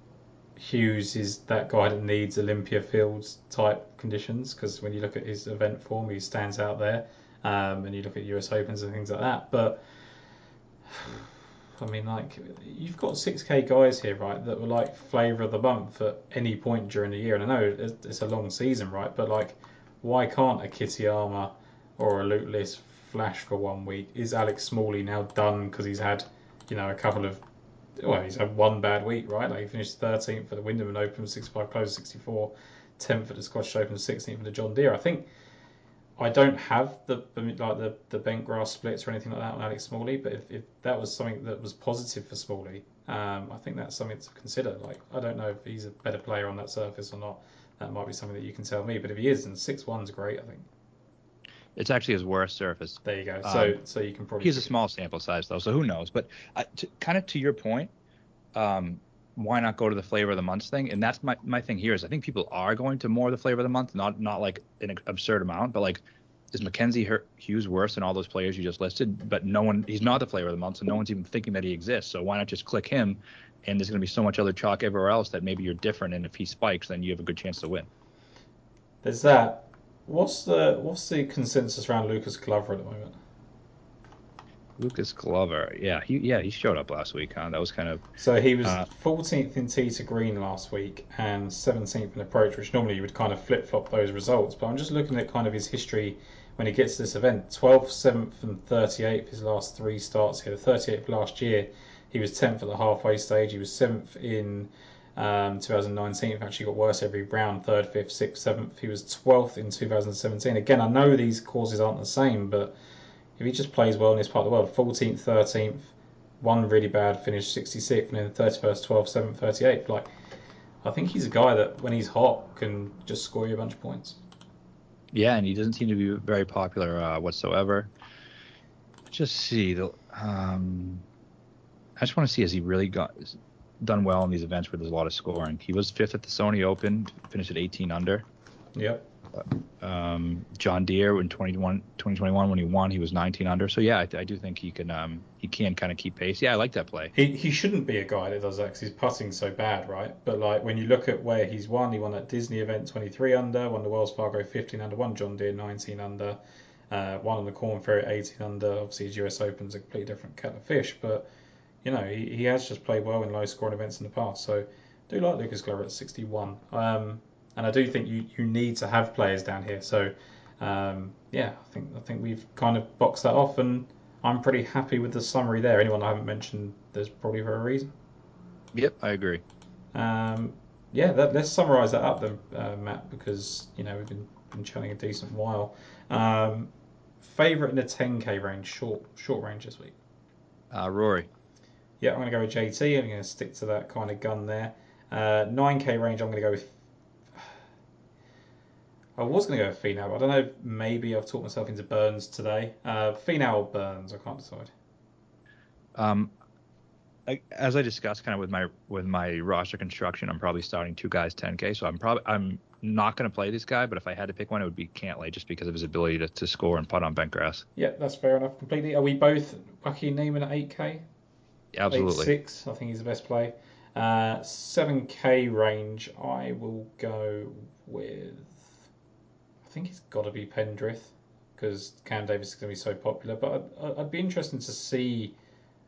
Hughes is that guy that needs Olympia Fields type conditions, because when you look at his event form, he stands out there, um, and you look at U S Opens and things like that. But I mean, like, you've got six K guys here, right, that were like flavour of the month at any point during the year. And I know it's a long season, right, but like, why can't a Kitayama or a Lutlis flash for one week? Is Alex Smalley now done because he's had, you know, a couple of, well, he's had one bad week, right? Like, he finished thirteenth for the Windermere Open, sixty-five close, sixty-four, tenth for the Scottish Open, sixteenth for the John Deere. I think I don't have the, the like the, the bent grass splits or anything like that on Alex Smalley, but if, if that was something that was positive for Smalley, um, I think that's something to consider. Like, I don't know if he's a better player on that surface or not. That might be something that you can tell me. But if he is, then six one's great, I think. It's actually his worst surface. There you go. So um, so you can probably... He's a small sample size, though, so who knows. But uh, to, kind of to your point, um, why not go to the flavor of the month thing? And that's my, my thing here is I think people are going to more of the flavor of the month, not not like an absurd amount, but like, is Mackenzie Hughes worse than all those players you just listed? But no one, he's not the flavor of the month, so no one's even thinking that he exists. So why not just click him? And there's going to be so much other chalk everywhere else that maybe you're different, and if he spikes, then you have a good chance to win. There's that. What's the what's the consensus around Lucas Glover at the moment? Lucas Glover, yeah, he yeah he showed up last week. Huh? That was kind of so he was uh, fourteenth in tee to green last week and seventeenth in approach, which normally you would kind of flip flop those results. But I'm just looking at kind of his history when he gets to this event: twelfth, seventh, and thirty-eighth. His last three starts here. The thirty-eighth last year, he was tenth at the halfway stage. He was seventh in. Um, twenty nineteen actually got worse every round, third, fifth, sixth, seventh. He was twelfth in two thousand seventeen. Again, I know these courses aren't the same, but if he just plays well in this part of the world, fourteenth, thirteenth, one really bad finish, sixty-sixth, and then thirty-first, twelfth, seventh, thirty-eighth. Like, I think he's a guy that when he's hot can just score you a bunch of points. Yeah, and he doesn't seem to be very popular uh, whatsoever. Let's just see. The, um, I just want to see, has he really got... Is, done well in these events where there's a lot of scoring. He was fifth at the Sony Open, finished at eighteen under. Yep. Um, John Deere in twenty twenty-one when he won, he was nineteen under. So yeah, I, I do think he can um, he can kind of keep pace. Yeah, I like that play. He he shouldn't be a guy that does that because he's putting so bad, right? But like when you look at where he's won, he won that Disney event twenty-three under, won the Wells Fargo fifteen under, won John Deere nineteen under, uh, won on the Corn Ferry eighteen under. Obviously, his U S Open's a completely different kettle of fish, but. You know, he, he has just played well in low-scoring events in the past. So I do like Lucas Glover at sixty-one. Um, and I do think you, you need to have players down here. So, um, yeah, I think I think we've kind of boxed that off. And I'm pretty happy with the summary there. Anyone I haven't mentioned, there's probably for a reason. Yep, I agree. Um, yeah, that, let's summarise that up then, uh, Matt, because, you know, we've been, been chatting a decent while. Um, favourite in the ten K range, short, short range this week? Uh, Rory. Yeah, I'm going to go with J T. I'm going to stick to that kind of gun there. Uh, nine K range, I'm going to go with... I was going to go with Finau, but I don't know. Maybe I've talked myself into Burns today. Uh, Finau or Burns, I can't decide. Um, I, as I discussed kind of with my with my roster construction, I'm probably starting two guys ten K, so I'm probably I'm not going to play this guy, but if I had to pick one, it would be Cantlay just because of his ability to, to score and putt on bent grass. Yeah, that's fair enough completely. Are we both Joaquin Niemann at eight K? Absolutely. eight six, I think he's the best play. Uh, seven K range, I will go with... I think it's got to be Pendrith because Cam Davis is going to be so popular. But I'd, I'd be interested to see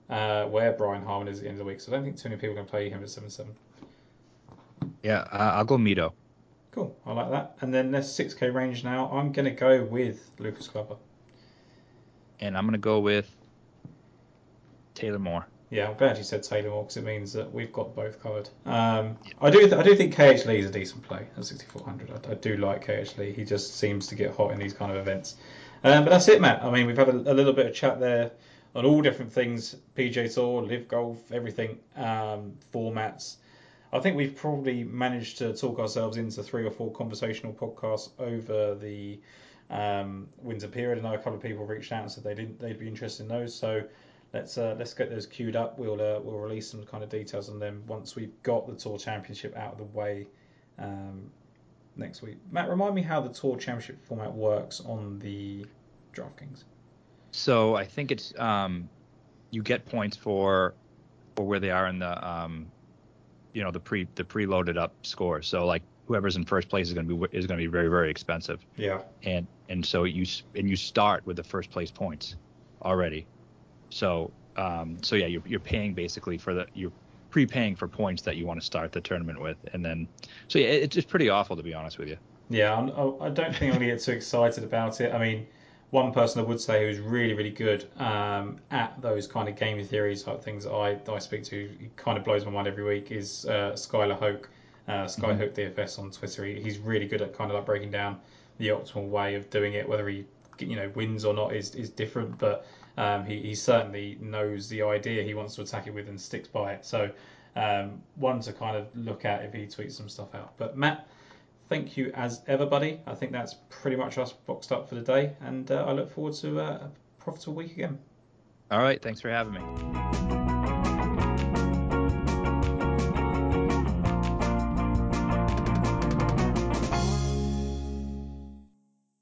uh, where Brian Harman is at the end of the week. So I don't think too many people are going to play him at seven seven. Yeah, uh, I'll go Mito. Cool, I like that. And then there's six K range now. I'm going to go with Lucas Glover. And I'm going to go with Taylor Moore. Yeah, I'm glad you said Taylor Moore because it means that we've got both covered. Um, I do th- I do think K H Lee is a decent play at sixty-four hundred. I, I do like K H Lee. He just seems to get hot in these kind of events. Um, but that's it, Matt. I mean, we've had a, a little bit of chat there on all different things, P G A Tour, Live Golf, everything, um, formats. I think we've probably managed to talk ourselves into three or four conversational podcasts over the um, winter period. I know a couple of people reached out and said they didn't, they'd be interested in those. So... Let's uh, let's get those queued up. We'll uh, we'll release some kind of details on them once we've got the Tour Championship out of the way um, next week. Matt, remind me how the Tour Championship format works on the DraftKings. So I think it's um, you get points for for where they are in the um, you know the pre the preloaded up score. So like whoever's in first place is going to be is going to be very very expensive. Yeah. And and so you and you start with the first place points already. So Um, so yeah, you're, you're paying basically for the, you're prepaying for points that you want to start the tournament with. And then, so yeah, it's just pretty awful, to be honest with you. Yeah, I'm, I don't think I'm going to get too excited about it. I mean, one person I would say who's really, really good um, at those kind of game theory type things that I, that I speak to, he kind of blows my mind every week, is uh, Skylar Hoke, uh, Skyhook mm-hmm. D F S on Twitter. He, he's really good at kind of like breaking down the optimal way of doing it. Whether he, you know, wins or not is, is different, but um, he, he certainly knows the idea he wants to attack it with and sticks by it. So um, one to kind of look at if he tweets some stuff out. But Matt, thank you as ever, buddy. I think that's pretty much us boxed up for the day, and uh, I look forward to uh, a profitable week again. All right, thanks for having me.